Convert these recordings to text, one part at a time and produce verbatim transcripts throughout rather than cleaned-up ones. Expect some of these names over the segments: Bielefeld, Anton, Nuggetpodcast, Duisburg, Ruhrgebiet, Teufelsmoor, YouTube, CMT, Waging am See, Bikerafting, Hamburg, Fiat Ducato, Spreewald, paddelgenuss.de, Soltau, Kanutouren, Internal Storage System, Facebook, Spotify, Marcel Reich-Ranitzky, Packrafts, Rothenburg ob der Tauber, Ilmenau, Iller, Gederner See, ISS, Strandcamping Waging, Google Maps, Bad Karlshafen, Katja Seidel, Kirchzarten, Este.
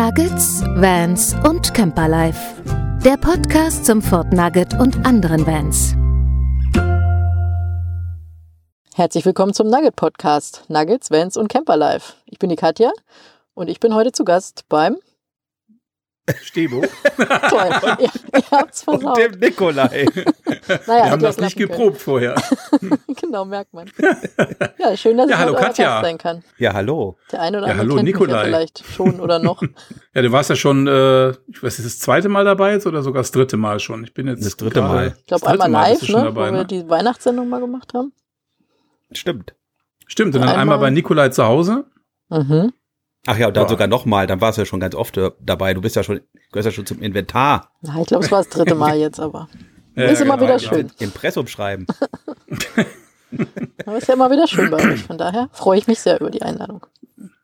Nuggets, Vans und Camperlife. Der Podcast zum Ford Nugget und anderen Vans. Herzlich willkommen zum Nugget-Podcast. Nuggets, Vans und Camperlife. Ich bin die Katja und ich bin heute zu Gast beim... Stebo. Toll, ihr, ihr habt's versaut. Und dem Nikolai. Naja, wir haben das nicht geprobt vorher. Genau, merkt man. Ja, schön, dass ja, ich hallo, mit eurer Gast sein kann. Ja, hallo. Der eine oder ja, andere kennt mich ja vielleicht schon oder noch. Ja, du warst ja schon, äh, ich weiß nicht, das zweite Mal dabei jetzt oder sogar das dritte Mal schon. Ich bin jetzt das dritte grade, Mal. Ich glaube, einmal Mal live, ne, dabei, wo ne? wir die Weihnachtssendung mal gemacht haben. Stimmt. Stimmt, und, und dann einmal, einmal bei Nikolai zu Hause. Mhm. Ach ja, und dann ja. sogar nochmal, dann warst du ja schon ganz oft äh, dabei. Du bist ja schon, gehörst ja schon zum Inventar. Na, ich glaube, es war das dritte Mal jetzt, aber ja, ist ja, immer genau, wieder ja. schön. Impressum schreiben. Das ist ja immer wieder schön bei euch, von daher freue ich mich sehr über die Einladung.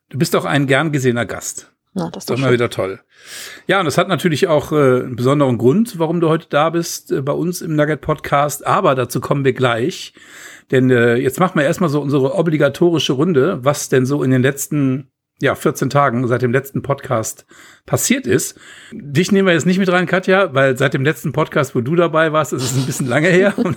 Du bist auch ein gern gesehener Gast. Na, das ist doch immer wieder toll. Ja, und das hat natürlich auch äh, einen besonderen Grund, warum du heute da bist äh, bei uns im Nugget-Podcast. Aber dazu kommen wir gleich. Denn äh, jetzt machen wir erstmal so unsere obligatorische Runde, was denn so in den letzten ja, vierzehn Tagen seit dem letzten Podcast passiert ist. Dich nehmen wir jetzt nicht mit rein, Katja, weil seit dem letzten Podcast, wo du dabei warst, ist es ein bisschen lange her. Und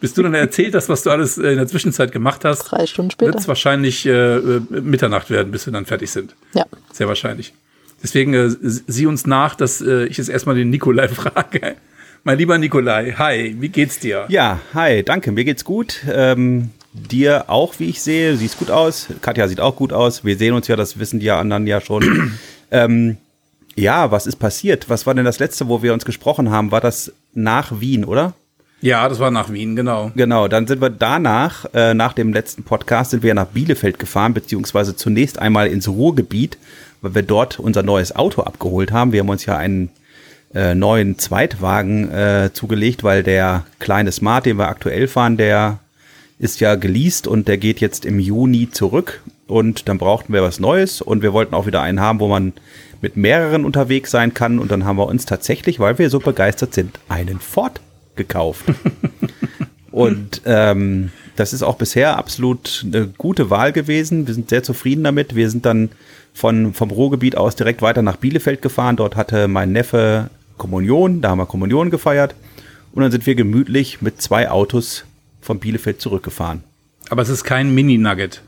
bis du dann erzählt hast, was du alles in der Zwischenzeit gemacht hast, drei Stunden später, wird es wahrscheinlich äh, Mitternacht werden, bis wir dann fertig sind. Ja. Sehr wahrscheinlich. Deswegen äh, sieh uns nach, dass äh, ich jetzt erstmal den Nikolai frage. Mein lieber Nikolai, hi, wie geht's dir? Ja, hi, danke, mir geht's gut. Ähm Dir auch, wie ich sehe, siehst gut aus. Katja sieht auch gut aus. Wir sehen uns ja, das wissen die ja anderen ja schon. ähm, ja, was ist passiert? Was war denn das letzte, wo wir uns gesprochen haben? War das nach Wien, oder? Ja, das war nach Wien, genau. Genau, dann sind wir danach, äh, nach dem letzten Podcast, sind wir ja nach Bielefeld gefahren, beziehungsweise zunächst einmal ins Ruhrgebiet, weil wir dort unser neues Auto abgeholt haben. Wir haben uns ja einen äh, neuen Zweitwagen äh, zugelegt, weil der kleine Smart, den wir aktuell fahren, der ist ja geleast und der geht jetzt im Juni zurück und dann brauchten wir was Neues und wir wollten auch wieder einen haben, wo man mit mehreren unterwegs sein kann und dann haben wir uns tatsächlich, weil wir so begeistert sind, einen Ford gekauft. Und ähm, das ist auch bisher absolut eine gute Wahl gewesen. Wir sind sehr zufrieden damit. Wir sind dann von vom Ruhrgebiet aus direkt weiter nach Bielefeld gefahren. Dort hatte mein Neffe Kommunion, da haben wir Kommunion gefeiert und dann sind wir gemütlich mit zwei Autos von Bielefeld zurückgefahren. Aber es ist kein Mini-Nugget.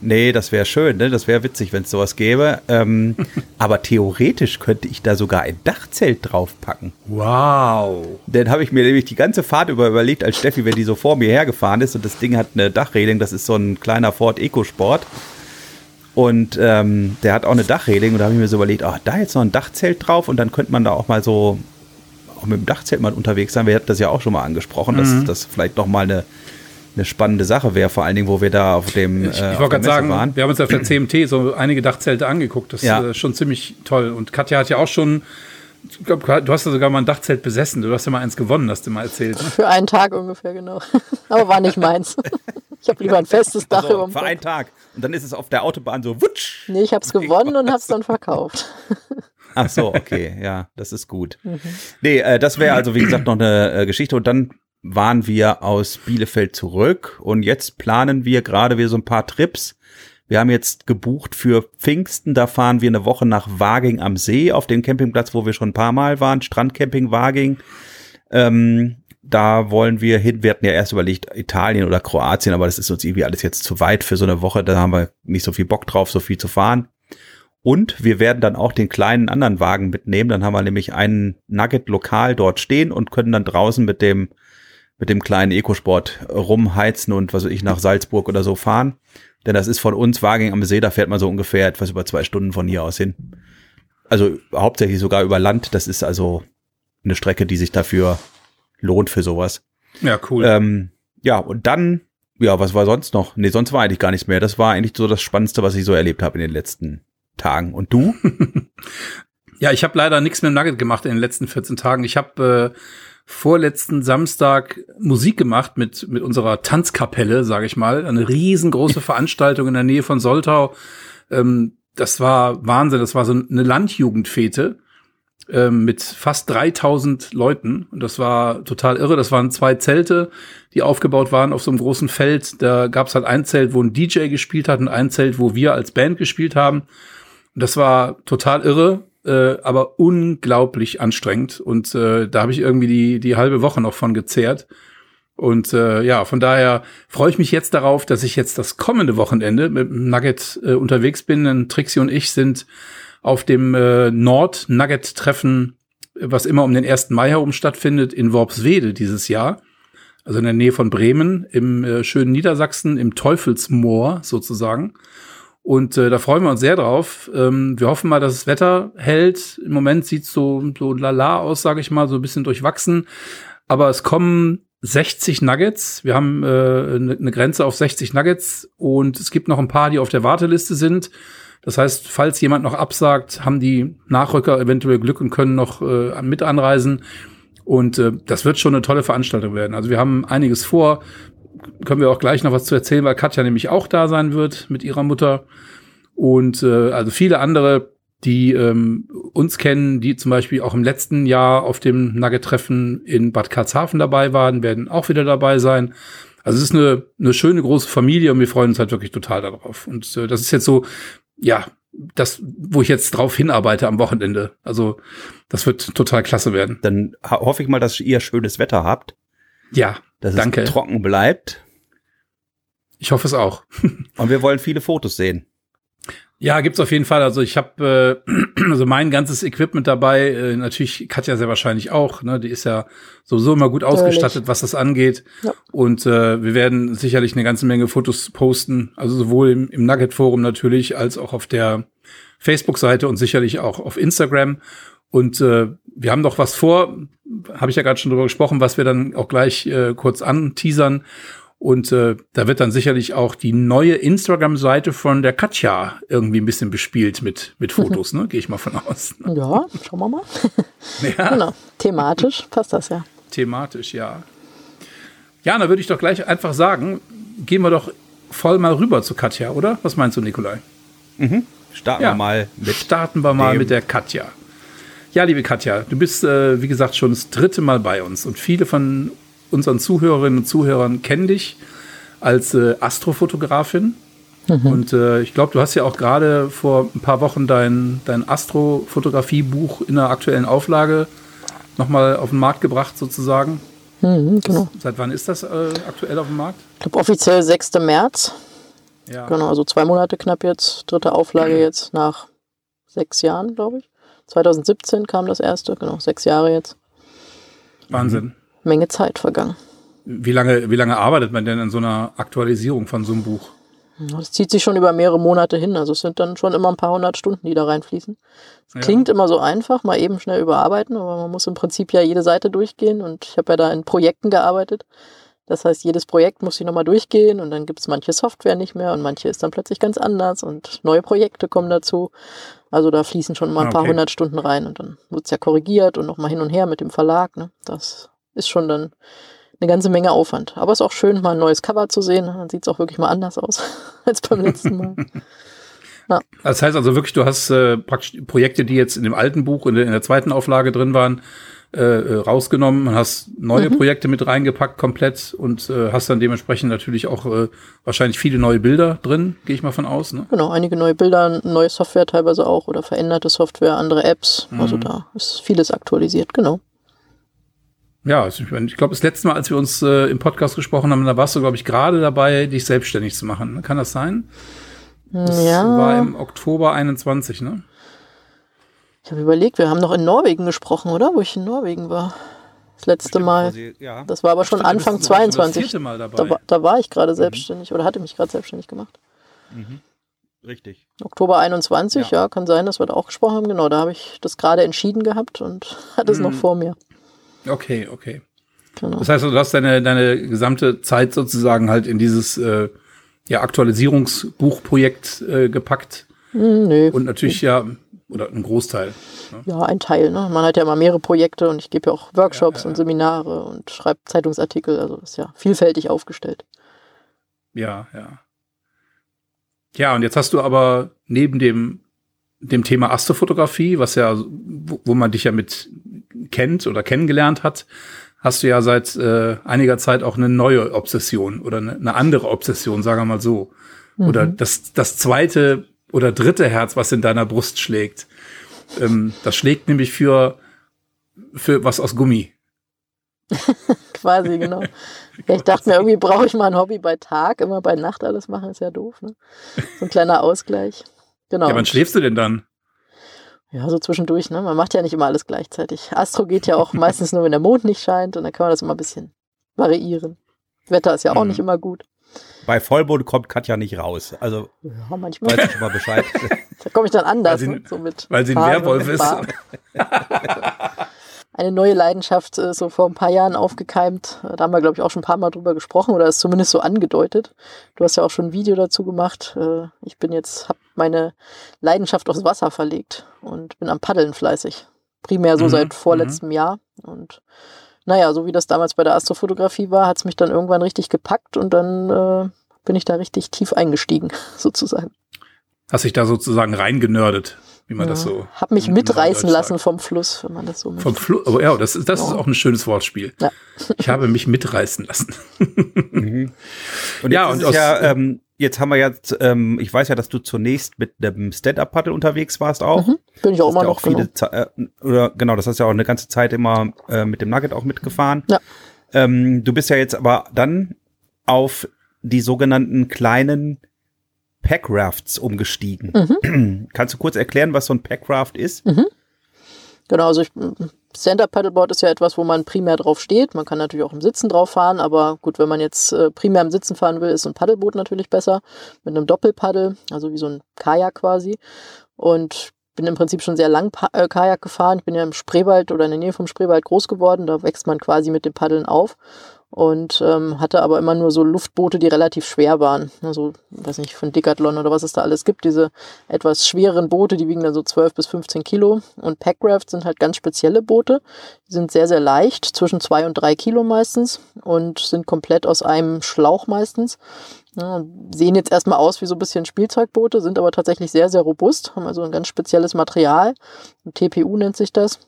Nee, das wäre schön, ne? Das wäre witzig, wenn es sowas gäbe. Ähm, aber theoretisch könnte ich da sogar ein Dachzelt draufpacken. Wow. Dann habe ich mir nämlich die ganze Fahrt über überlegt, als Steffi, wenn die so vor mir hergefahren ist und das Ding hat eine Dachreling, das ist so ein kleiner Ford EcoSport. Und ähm, der hat auch eine Dachreling und da habe ich mir so überlegt, ach, da jetzt noch ein Dachzelt drauf und dann könnte man da auch mal so mit dem Dachzelt mal unterwegs sein. Wir hatten das ja auch schon mal angesprochen, dass mhm. das vielleicht nochmal eine, eine spannende Sache wäre, vor allen Dingen, wo wir da auf dem Ich, ich äh, wollte gerade sagen, waren. Wir haben uns auf der C M T so einige Dachzelte angeguckt. Das ja. ist äh, schon ziemlich toll. Und Katja hat ja auch schon, ich glaube, du hast ja sogar mal ein Dachzelt besessen. Du hast ja mal eins gewonnen, hast du mal erzählt. Ne? Für einen Tag ungefähr, genau. Aber war nicht meins. Ich habe lieber ein festes Dach also, über dem Kopf. Für einen Tag. Und dann ist es auf der Autobahn so wutsch. Nee, ich habe es gewonnen und habe es dann verkauft. Ach so, okay, ja, das ist gut. Mhm. Nee, äh, das wäre also, wie gesagt, noch eine äh, Geschichte. Und dann waren wir aus Bielefeld zurück. Und jetzt planen wir gerade wieder so ein paar Trips. Wir haben jetzt gebucht für Pfingsten. Da fahren wir eine Woche nach Waging am See, auf dem Campingplatz, wo wir schon ein paar Mal waren. Strandcamping Waging. Ähm, da wollen wir hin. Wir hatten ja erst überlegt, Italien oder Kroatien. Aber das ist uns irgendwie alles jetzt zu weit für so eine Woche. Da haben wir nicht so viel Bock drauf, so viel zu fahren. Und wir werden dann auch den kleinen anderen Wagen mitnehmen. Dann haben wir nämlich einen Nugget lokal dort stehen und können dann draußen mit dem mit dem kleinen EcoSport rumheizen und was weiß ich, nach Salzburg oder so fahren. Denn das ist von uns Waging am See, da fährt man so ungefähr etwas über zwei Stunden von hier aus hin. Also hauptsächlich sogar über Land. Das ist also eine Strecke, die sich dafür lohnt für sowas. Ja, cool. Ähm, ja, und dann, ja, was war sonst noch? Nee, sonst war eigentlich gar nichts mehr. Das war eigentlich so das Spannendste, was ich so erlebt habe in den letzten Tagen. Und du? Ja, ich habe leider nichts mit dem Nugget gemacht in den letzten vierzehn Tagen. Ich habe äh, vorletzten Samstag Musik gemacht mit mit unserer Tanzkapelle, sage ich mal. Eine riesengroße Veranstaltung in der Nähe von Soltau. Ähm, das war Wahnsinn. Das war so eine Landjugendfete äh, mit fast dreitausend Leuten. Und das war total irre. Das waren zwei Zelte, die aufgebaut waren auf so einem großen Feld. Da gab es halt ein Zelt, wo ein D J gespielt hat und ein Zelt, wo wir als Band gespielt haben. Das war total irre, äh, aber unglaublich anstrengend. Und äh, da habe ich irgendwie die, die halbe Woche noch von gezehrt. Und äh, ja, von daher freue ich mich jetzt darauf, dass ich jetzt das kommende Wochenende mit dem Nugget äh, unterwegs bin. Denn Trixi und ich sind auf dem äh, Nord-Nugget-Treffen, was immer um den ersten Mai herum stattfindet, in Worpswede dieses Jahr. Also in der Nähe von Bremen, im äh, schönen Niedersachsen, im Teufelsmoor sozusagen. Und äh, da freuen wir uns sehr drauf. Ähm, wir hoffen mal, dass das Wetter hält. Im Moment sieht es so, so lala aus, sage ich mal, so ein bisschen durchwachsen. Aber es kommen sechzig Nuggets. Wir haben äh, eine Grenze auf sechzig Nuggets. Und es gibt noch ein paar, die auf der Warteliste sind. Das heißt, falls jemand noch absagt, haben die Nachrücker eventuell Glück und können noch äh, mit anreisen. Und äh, das wird schon eine tolle Veranstaltung werden. Also wir haben einiges vor. Können wir auch gleich noch was zu erzählen, weil Katja nämlich auch da sein wird mit ihrer Mutter. Und äh, also viele andere, die ähm, uns kennen, die zum Beispiel auch im letzten Jahr auf dem Nugget-Treffen in Bad Karlshafen dabei waren, werden auch wieder dabei sein. Also es ist eine, eine schöne große Familie und wir freuen uns halt wirklich total darauf. Und äh, das ist jetzt so, ja, das, wo ich jetzt drauf hinarbeite am Wochenende. Also das wird total klasse werden. Dann hoffe ich mal, dass ihr schönes Wetter habt. Ja, dass danke. Es trocken bleibt. Ich hoffe es auch. Und wir wollen viele Fotos sehen. Ja, gibt's auf jeden Fall. Also ich habe äh, also mein ganzes Equipment dabei. Äh, natürlich Katja sehr wahrscheinlich auch. Ne? Die ist ja sowieso immer gut ausgestattet, was das angeht. Ja. Und äh, wir werden sicherlich eine ganze Menge Fotos posten. Also sowohl im, im Nugget-Forum natürlich, als auch auf der Facebook-Seite und sicherlich auch auf Instagram. Und äh, wir haben noch was vor, habe ich ja gerade schon drüber gesprochen, was wir dann auch gleich äh, kurz anteasern. Und äh, da wird dann sicherlich auch die neue Instagram-Seite von der Katja irgendwie ein bisschen bespielt mit mit Fotos, ne? Gehe ich mal von aus. Ne? Ja, schauen wir mal. Ja. Genau, thematisch passt das ja. Thematisch, ja. Ja, dann würde ich doch gleich einfach sagen, gehen wir doch voll mal rüber zu Katja, oder? Was meinst du, Nikolai? Mhm. Starten ja. wir mal mit Starten wir mal mit der Katja. Ja, liebe Katja, du bist, äh, wie gesagt, schon das dritte Mal bei uns und viele von unseren Zuhörerinnen und Zuhörern kennen dich als äh, Astrofotografin. Mhm. Und äh, ich glaube, du hast ja auch gerade vor ein paar Wochen dein, dein Astrofotografiebuch in der aktuellen Auflage nochmal auf den Markt gebracht, sozusagen. Mhm, genau. Das, seit wann ist das äh, aktuell auf dem Markt? Ich glaube, offiziell sechster März. Ja. Genau, also zwei Monate knapp jetzt, dritte Auflage jetzt nach sechs Jahren, glaube ich. zwanzig siebzehn kam das erste, genau, sechs Jahre jetzt. Wahnsinn. Mhm. Menge Zeit vergangen. Wie lange, wie lange arbeitet man denn an so einer Aktualisierung von so einem Buch? Das zieht sich schon über mehrere Monate hin. Also es sind dann schon immer ein paar hundert Stunden, die da reinfließen. Ja. Klingt immer so einfach, mal eben schnell überarbeiten, aber man muss im Prinzip ja jede Seite durchgehen. Und ich habe ja da in Projekten gearbeitet. Das heißt, jedes Projekt muss ich nochmal durchgehen und dann gibt es manche Software nicht mehr und manche ist dann plötzlich ganz anders und neue Projekte kommen dazu. Also da fließen schon mal ein okay. paar hundert Stunden rein und dann wird es ja korrigiert und nochmal hin und her mit dem Verlag. Ne? Das ist schon dann eine ganze Menge Aufwand. Aber es ist auch schön, mal ein neues Cover zu sehen. Dann sieht es auch wirklich mal anders aus als beim letzten Mal. Ja. Das heißt also wirklich, du hast äh, praktisch Projekte, die jetzt in dem alten Buch, in der, in der zweiten Auflage drin waren, äh, rausgenommen und hast neue mhm. Projekte mit reingepackt komplett und äh, hast dann dementsprechend natürlich auch äh, wahrscheinlich viele neue Bilder drin, gehe ich mal von aus. Ne? Genau, einige neue Bilder, neue Software teilweise auch oder veränderte Software, andere Apps. Mhm. Also da ist vieles aktualisiert, genau. Ja, ich glaube, das letzte Mal, als wir uns äh, im Podcast gesprochen haben, da warst du, glaube ich, gerade dabei, dich selbstständig zu machen. Kann das sein? Das ja. war im Oktober einundzwanzig, ne? Ich habe überlegt, wir haben noch in Norwegen gesprochen, oder? Wo ich in Norwegen war. Das letzte Bestimmt, Mal. Sie, ja. Das war aber schon Bestimmt, Anfang zweiundzwanzig. Das vierte Mal dabei. Da, war, da war ich gerade mhm. selbstständig oder hatte mich gerade selbstständig gemacht. Mhm. Richtig. Oktober einundzwanzig, ja. ja, kann sein, dass wir da auch gesprochen haben. Genau, da habe ich das gerade entschieden gehabt und hatte es mhm. noch vor mir. Okay, okay. Genau. Das heißt, du hast deine, deine gesamte Zeit sozusagen halt in dieses äh, ja, Aktualisierungsbuchprojekt äh, gepackt. Mm, nee. Und natürlich ja, oder ein Großteil. Ne? Ja, ein Teil. Ne? Man hat ja immer mehrere Projekte und ich gebe ja auch Workshops ja, ja, ja. und Seminare und schreibe Zeitungsartikel. Also das ist ja vielfältig aufgestellt. Ja, ja. Ja, und jetzt hast du aber neben dem, dem Thema Astrofotografie, was ja, wo, wo man dich ja mit kennt oder kennengelernt hat, hast du ja seit äh, einiger Zeit auch eine neue Obsession oder eine, eine andere Obsession, sagen wir mal so. Mhm. Oder das, das zweite oder dritte Herz, was in deiner Brust schlägt. Ähm, das schlägt nämlich für, für was aus Gummi. Quasi, genau. Ich dachte mir, irgendwie brauche ich mal ein Hobby bei Tag, immer bei Nacht alles machen, ist ja doof, ne? So ein kleiner Ausgleich. Genau. Ja, wann schläfst du denn dann? Ja, so zwischendurch, ne? Man macht ja nicht immer alles gleichzeitig. Astro geht ja auch meistens nur, wenn der Mond nicht scheint, und dann kann man das immer ein bisschen variieren. Wetter ist ja auch mhm. nicht immer gut. Bei Vollmond kommt Katja nicht raus. Also, ja, manchmal. Weiß ich schon mal Bescheid. Da komme ich dann anders, weil sie, ne? So mit weil sie ein Werwolf ist. Eine neue Leidenschaft so vor ein paar Jahren aufgekeimt. Da haben wir, glaube ich, auch schon ein paar Mal drüber gesprochen oder ist zumindest so angedeutet. Du hast ja auch schon ein Video dazu gemacht. Ich bin jetzt, habe meine Leidenschaft aufs Wasser verlegt und bin am Paddeln fleißig. Primär so mhm. seit vorletztem mhm. Jahr. Und naja, so wie das damals bei der Astrofotografie war, hat es mich dann irgendwann richtig gepackt und dann äh, bin ich da richtig tief eingestiegen, sozusagen. Hast dich da sozusagen reingenördet, wie man ja, das so... Hab mich mitreißen lassen sagt. Vom Fluss, wenn man das so möchte. Vom Fluss, oh ja, das, das ja. ist auch ein schönes Wortspiel. Ja. Ich habe mich mitreißen lassen. Mhm. Und jetzt ja, und aus, ja, ähm, jetzt haben wir jetzt, ähm, ich weiß ja, dass du zunächst mit einem Stand-Up-Paddle unterwegs warst auch. Mhm. Bin ich auch immer ja noch, auch viele genau. Ze- äh, oder, genau, das hast ja auch eine ganze Zeit immer äh, mit dem Nugget auch mitgefahren. Ja. Ähm, du bist ja jetzt aber dann auf die sogenannten kleinen Packrafts umgestiegen. Mhm. Kannst du kurz erklären, was so ein Packraft ist? Mhm. Genau, also ich, Stand-Up-Paddleboard ist ja etwas, wo man primär drauf steht. Man kann natürlich auch im Sitzen drauf fahren, aber gut, wenn man jetzt äh, primär im Sitzen fahren will, ist ein Paddelboot natürlich besser. Mit einem Doppelpaddel, also wie so ein Kajak quasi. Und bin im Prinzip schon sehr lang pa- äh, Kajak gefahren. Ich bin ja im Spreewald oder in der Nähe vom Spreewald groß geworden. Da wächst man quasi mit dem Paddeln auf. Und ähm, hatte aber immer nur so Luftboote, die relativ schwer waren. Also, weiß nicht, von Decathlon oder was es da alles gibt. Diese etwas schwereren Boote, die wiegen dann so zwölf bis fünfzehn Kilo. Und Packrafts sind halt ganz spezielle Boote. Die sind sehr, sehr leicht, zwischen zwei und drei Kilo meistens. Und sind komplett aus einem Schlauch meistens. Ja, sehen jetzt erstmal aus wie so ein bisschen Spielzeugboote, sind aber tatsächlich sehr, sehr robust. Haben also ein ganz spezielles Material. T P U nennt sich das.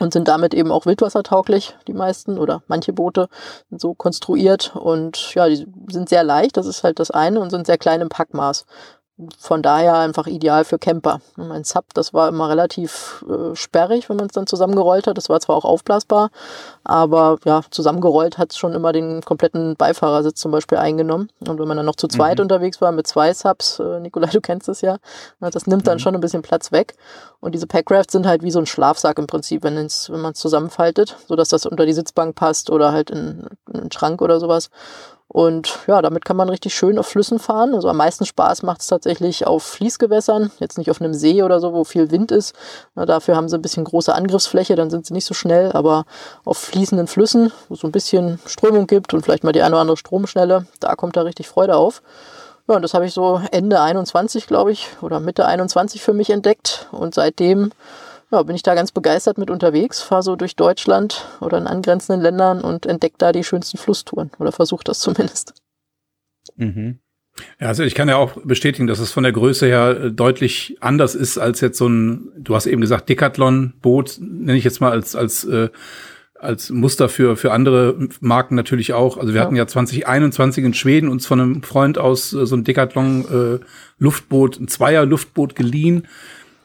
Und sind damit eben auch wildwassertauglich, die meisten, oder manche Boote sind so konstruiert. Und ja, die sind sehr leicht, das ist halt das eine, und sind sehr klein im Packmaß. Von daher einfach ideal für Camper. Und mein Sub, das war immer relativ äh, sperrig, wenn man es dann zusammengerollt hat. Das war zwar auch aufblasbar, aber ja, zusammengerollt hat es schon immer den kompletten Beifahrersitz zum Beispiel eingenommen. Und wenn man dann noch zu zweit mhm. unterwegs war mit zwei Subs, äh, Nikolai, du kennst es ja, das nimmt dann mhm. schon ein bisschen Platz weg. Und diese Packrafts sind halt wie so ein Schlafsack im Prinzip, wenn es wenn man es zusammenfaltet, sodass das unter die Sitzbank passt oder halt in, in einen Schrank oder sowas. Und ja, damit kann man richtig schön auf Flüssen fahren. Also am meisten Spaß macht es tatsächlich auf Fließgewässern, jetzt nicht auf einem See oder so, wo viel Wind ist. Na, dafür haben sie ein bisschen große Angriffsfläche, dann sind sie nicht so schnell. Aber auf fließenden Flüssen, wo es so ein bisschen Strömung gibt und vielleicht mal die eine oder andere Stromschnelle, da kommt da richtig Freude auf. Ja, und das habe ich so Ende einundzwanzig, glaube ich, oder Mitte einundzwanzig für mich entdeckt. Und seitdem ja, bin ich da ganz begeistert mit unterwegs, fahre so durch Deutschland oder in angrenzenden Ländern und entdecke da die schönsten Flusstouren oder versuche das zumindest. Mhm. Ja, also ich kann ja auch bestätigen, dass es von der Größe her deutlich anders ist als jetzt so ein, du hast eben gesagt, Decathlon-Boot, nenne ich jetzt mal als als äh, als Muster für für andere Marken natürlich auch. Also wir ja. hatten ja zwanzig einundzwanzig in Schweden uns von einem Freund aus so ein Decathlon-Luftboot, äh, ein Zweier-Luftboot geliehen.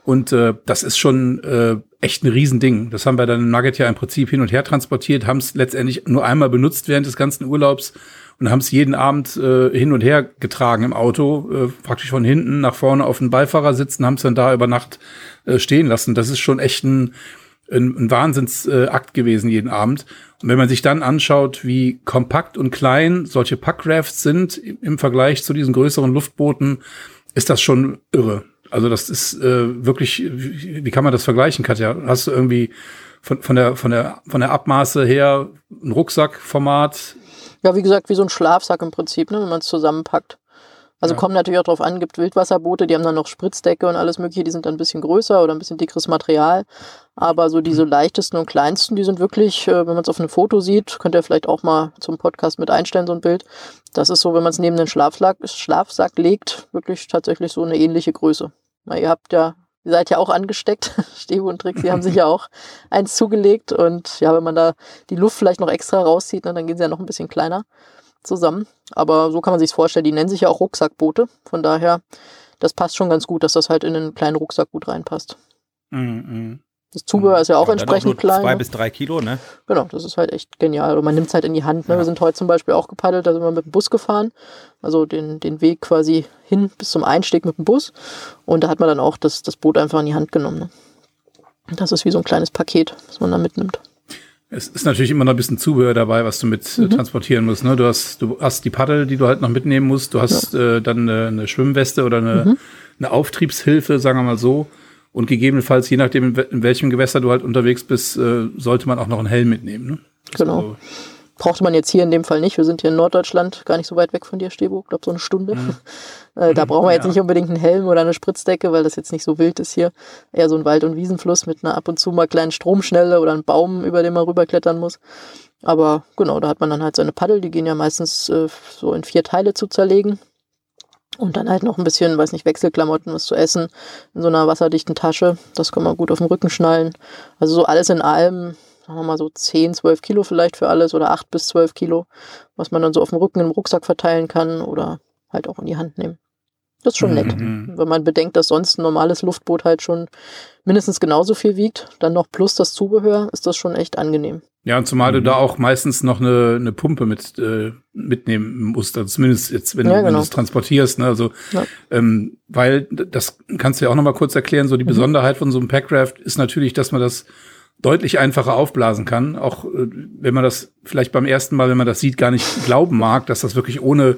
Und äh, das ist schon äh, echt ein Riesending. Das haben wir dann im Nugget ja im Prinzip hin und her transportiert, haben es letztendlich nur einmal benutzt während des ganzen Urlaubs und haben es jeden Abend äh, hin und her getragen im Auto, äh, praktisch von hinten nach vorne auf den Beifahrersitz und haben es dann da über Nacht äh, stehen lassen. Das ist schon echt ein, ein, ein Wahnsinnsakt äh, gewesen jeden Abend. Und wenn man sich dann anschaut, wie kompakt und klein solche Packrafts sind im Vergleich zu diesen größeren Luftbooten, ist das schon irre. Also das ist äh, wirklich, wie, wie kann man das vergleichen, Katja? Hast du irgendwie von, von, der, von, der, von der Abmaße her ein Rucksackformat? Ja, wie gesagt, wie so ein Schlafsack im Prinzip, ne, wenn man es zusammenpackt. Also ja. kommen natürlich auch drauf an, gibt Wildwasserboote, die haben dann noch Spritzdecke und alles mögliche, die sind dann ein bisschen größer oder ein bisschen dickeres Material. Aber so diese leichtesten und kleinsten, die sind wirklich, wenn man es auf einem Foto sieht, könnt ihr vielleicht auch mal zum Podcast mit einstellen, so ein Bild. Das ist so, wenn man es neben den Schlafsack, Schlafsack legt, wirklich tatsächlich so eine ähnliche Größe. Na, ihr habt ja, ihr seid ja auch angesteckt. Stebo und Trixi haben sich ja auch eins zugelegt. Und ja, wenn man da die Luft vielleicht noch extra rauszieht, ne, dann gehen sie ja noch ein bisschen kleiner zusammen. Aber so kann man sich es vorstellen. Die nennen sich ja auch Rucksackboote. Von daher, das passt schon ganz gut, dass das halt in einen kleinen Rucksack gut reinpasst. Mhm. Das Zubehör ist ja auch ja, entsprechend klein. Zwei bis drei Kilo, ne? Genau, das ist halt echt genial. Also man nimmt es halt in die Hand. Ne? Ja. Wir sind heute zum Beispiel auch gepaddelt, da sind wir mit dem Bus gefahren. Also den, den Weg quasi hin bis zum Einstieg mit dem Bus. Und da hat man dann auch das, das Boot einfach in die Hand genommen. Ne? Das ist wie so ein kleines Paket, das man da mitnimmt. Es ist natürlich immer noch ein bisschen Zubehör dabei, was du mit mhm. transportieren musst. Ne? Du hast, du hast die Paddel, die du halt noch mitnehmen musst. Du hast ja. äh, dann eine, eine Schwimmweste oder eine, mhm. eine Auftriebshilfe, sagen wir mal so. Und gegebenenfalls, je nachdem, in welchem Gewässer du halt unterwegs bist, sollte man auch noch einen Helm mitnehmen. Ne? Genau. So. Brauchte man jetzt hier in dem Fall nicht. Wir sind hier in Norddeutschland, gar nicht so weit weg von dir, Stebo. Ich glaube, so eine Stunde. Mhm. Äh, da brauchen wir jetzt ja. nicht unbedingt einen Helm oder eine Spritzdecke, weil das jetzt nicht so wild ist hier. Eher so ein Wald- und Wiesenfluss mit einer ab und zu mal kleinen Stromschnelle oder einem Baum, über den man rüberklettern muss. Aber genau, da hat man dann halt seine Paddel. Die gehen ja meistens äh, so in vier Teile zu zerlegen. Und dann halt noch ein bisschen, weiß nicht, Wechselklamotten, was zu essen, in so einer wasserdichten Tasche. Das kann man gut auf den Rücken schnallen. Also so alles in allem, sagen wir mal so zehn, zwölf Kilo vielleicht für alles oder acht bis zwölf Kilo, was man dann so auf dem Rücken im Rucksack verteilen kann oder halt auch in die Hand nehmen. Das ist schon nett, mhm. wenn man bedenkt, dass sonst ein normales Luftboot halt schon mindestens genauso viel wiegt, dann noch plus das Zubehör, ist das schon echt angenehm. Ja, und zumal mhm. du da auch meistens noch eine, eine Pumpe mit äh, mitnehmen musst, also zumindest jetzt, wenn ja, du genau. es transportierst, ne? Also ja. ähm, weil, das kannst du ja auch noch mal kurz erklären, so die mhm. Besonderheit von so einem Packraft ist natürlich, dass man das deutlich einfacher aufblasen kann, auch äh, wenn man das vielleicht beim ersten Mal, wenn man das sieht, gar nicht glauben mag, dass das wirklich ohne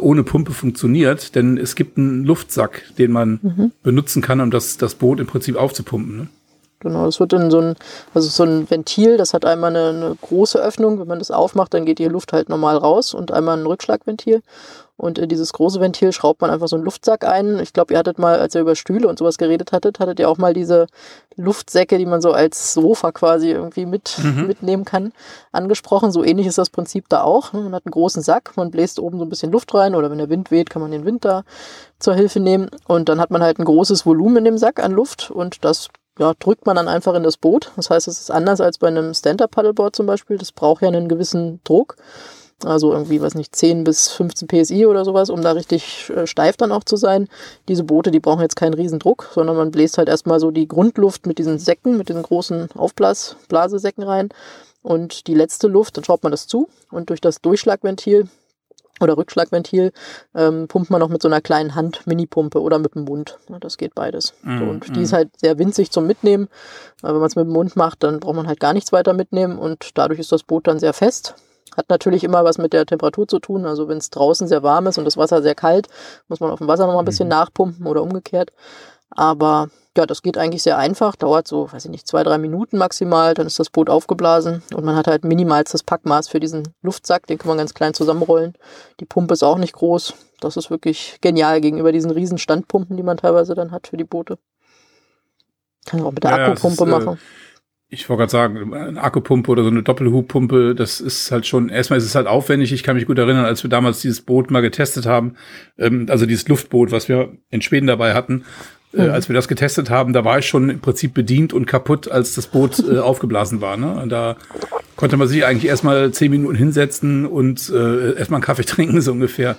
ohne Pumpe funktioniert, denn es gibt einen Luftsack, den man mhm. benutzen kann, um das, das Boot im Prinzip aufzupumpen. Ne? Genau, das wird dann so ein, also so ein Ventil, das hat einmal eine, eine große Öffnung, wenn man das aufmacht, dann geht die Luft halt normal raus und einmal ein Rückschlagventil. Und in dieses große Ventil schraubt man einfach so einen Luftsack ein. Ich glaube, ihr hattet mal, als ihr über Stühle und sowas geredet hattet, hattet ihr auch mal diese Luftsäcke, die man so als Sofa quasi irgendwie mit, mhm. mitnehmen kann, angesprochen. So ähnlich ist das Prinzip da auch. Man hat einen großen Sack, man bläst oben so ein bisschen Luft rein oder wenn der Wind weht, kann man den Wind da zur Hilfe nehmen. Und dann hat man halt ein großes Volumen in dem Sack an Luft und das ja, drückt man dann einfach in das Boot. Das heißt, es ist anders als bei einem Stand-Up-Paddleboard zum Beispiel. Das braucht ja einen gewissen Druck. Also irgendwie, weiß nicht, zehn bis fünfzehn P S I oder sowas, um da richtig äh, steif dann auch zu sein. Diese Boote, die brauchen jetzt keinen Riesendruck, sondern man bläst halt erstmal so die Grundluft mit diesen Säcken, mit diesen großen Aufblasesäcken rein und die letzte Luft, dann schraubt man das zu und durch das Durchschlagventil oder Rückschlagventil ähm, pumpt man noch mit so einer kleinen Hand-Mini-Pumpe oder mit dem Mund. Ja, das geht beides. Mm, so, und mm. die ist halt sehr winzig zum Mitnehmen. Weil wenn man es mit dem Mund macht, dann braucht man halt gar nichts weiter mitnehmen und dadurch ist das Boot dann sehr fest. Hat natürlich immer was mit der Temperatur zu tun. Also wenn es draußen sehr warm ist und das Wasser sehr kalt, muss man auf dem Wasser noch mal ein bisschen mhm. nachpumpen oder umgekehrt. Aber ja, das geht eigentlich sehr einfach. Dauert so, weiß ich nicht, zwei, drei Minuten maximal. Dann ist das Boot aufgeblasen und man hat halt minimal das Packmaß für diesen Luftsack. Den kann man ganz klein zusammenrollen. Die Pumpe ist auch nicht groß. Das ist wirklich genial gegenüber diesen riesen Standpumpen, die man teilweise dann hat für die Boote. Kann man auch mit der ja, Akkupumpe ja, ist, machen. Äh Ich wollte gerade sagen, eine Akkupumpe oder so eine Doppelhubpumpe, das ist halt schon, erstmal ist es halt aufwendig. Ich kann mich gut erinnern, als wir damals dieses Boot mal getestet haben, ähm, also dieses Luftboot, was wir in Schweden dabei hatten, äh, mhm. als wir das getestet haben, da war ich schon im Prinzip bedient und kaputt, als das Boot äh, aufgeblasen war. Ne? Und da konnte man sich eigentlich erstmal zehn Minuten hinsetzen und äh, erstmal einen Kaffee trinken, so ungefähr.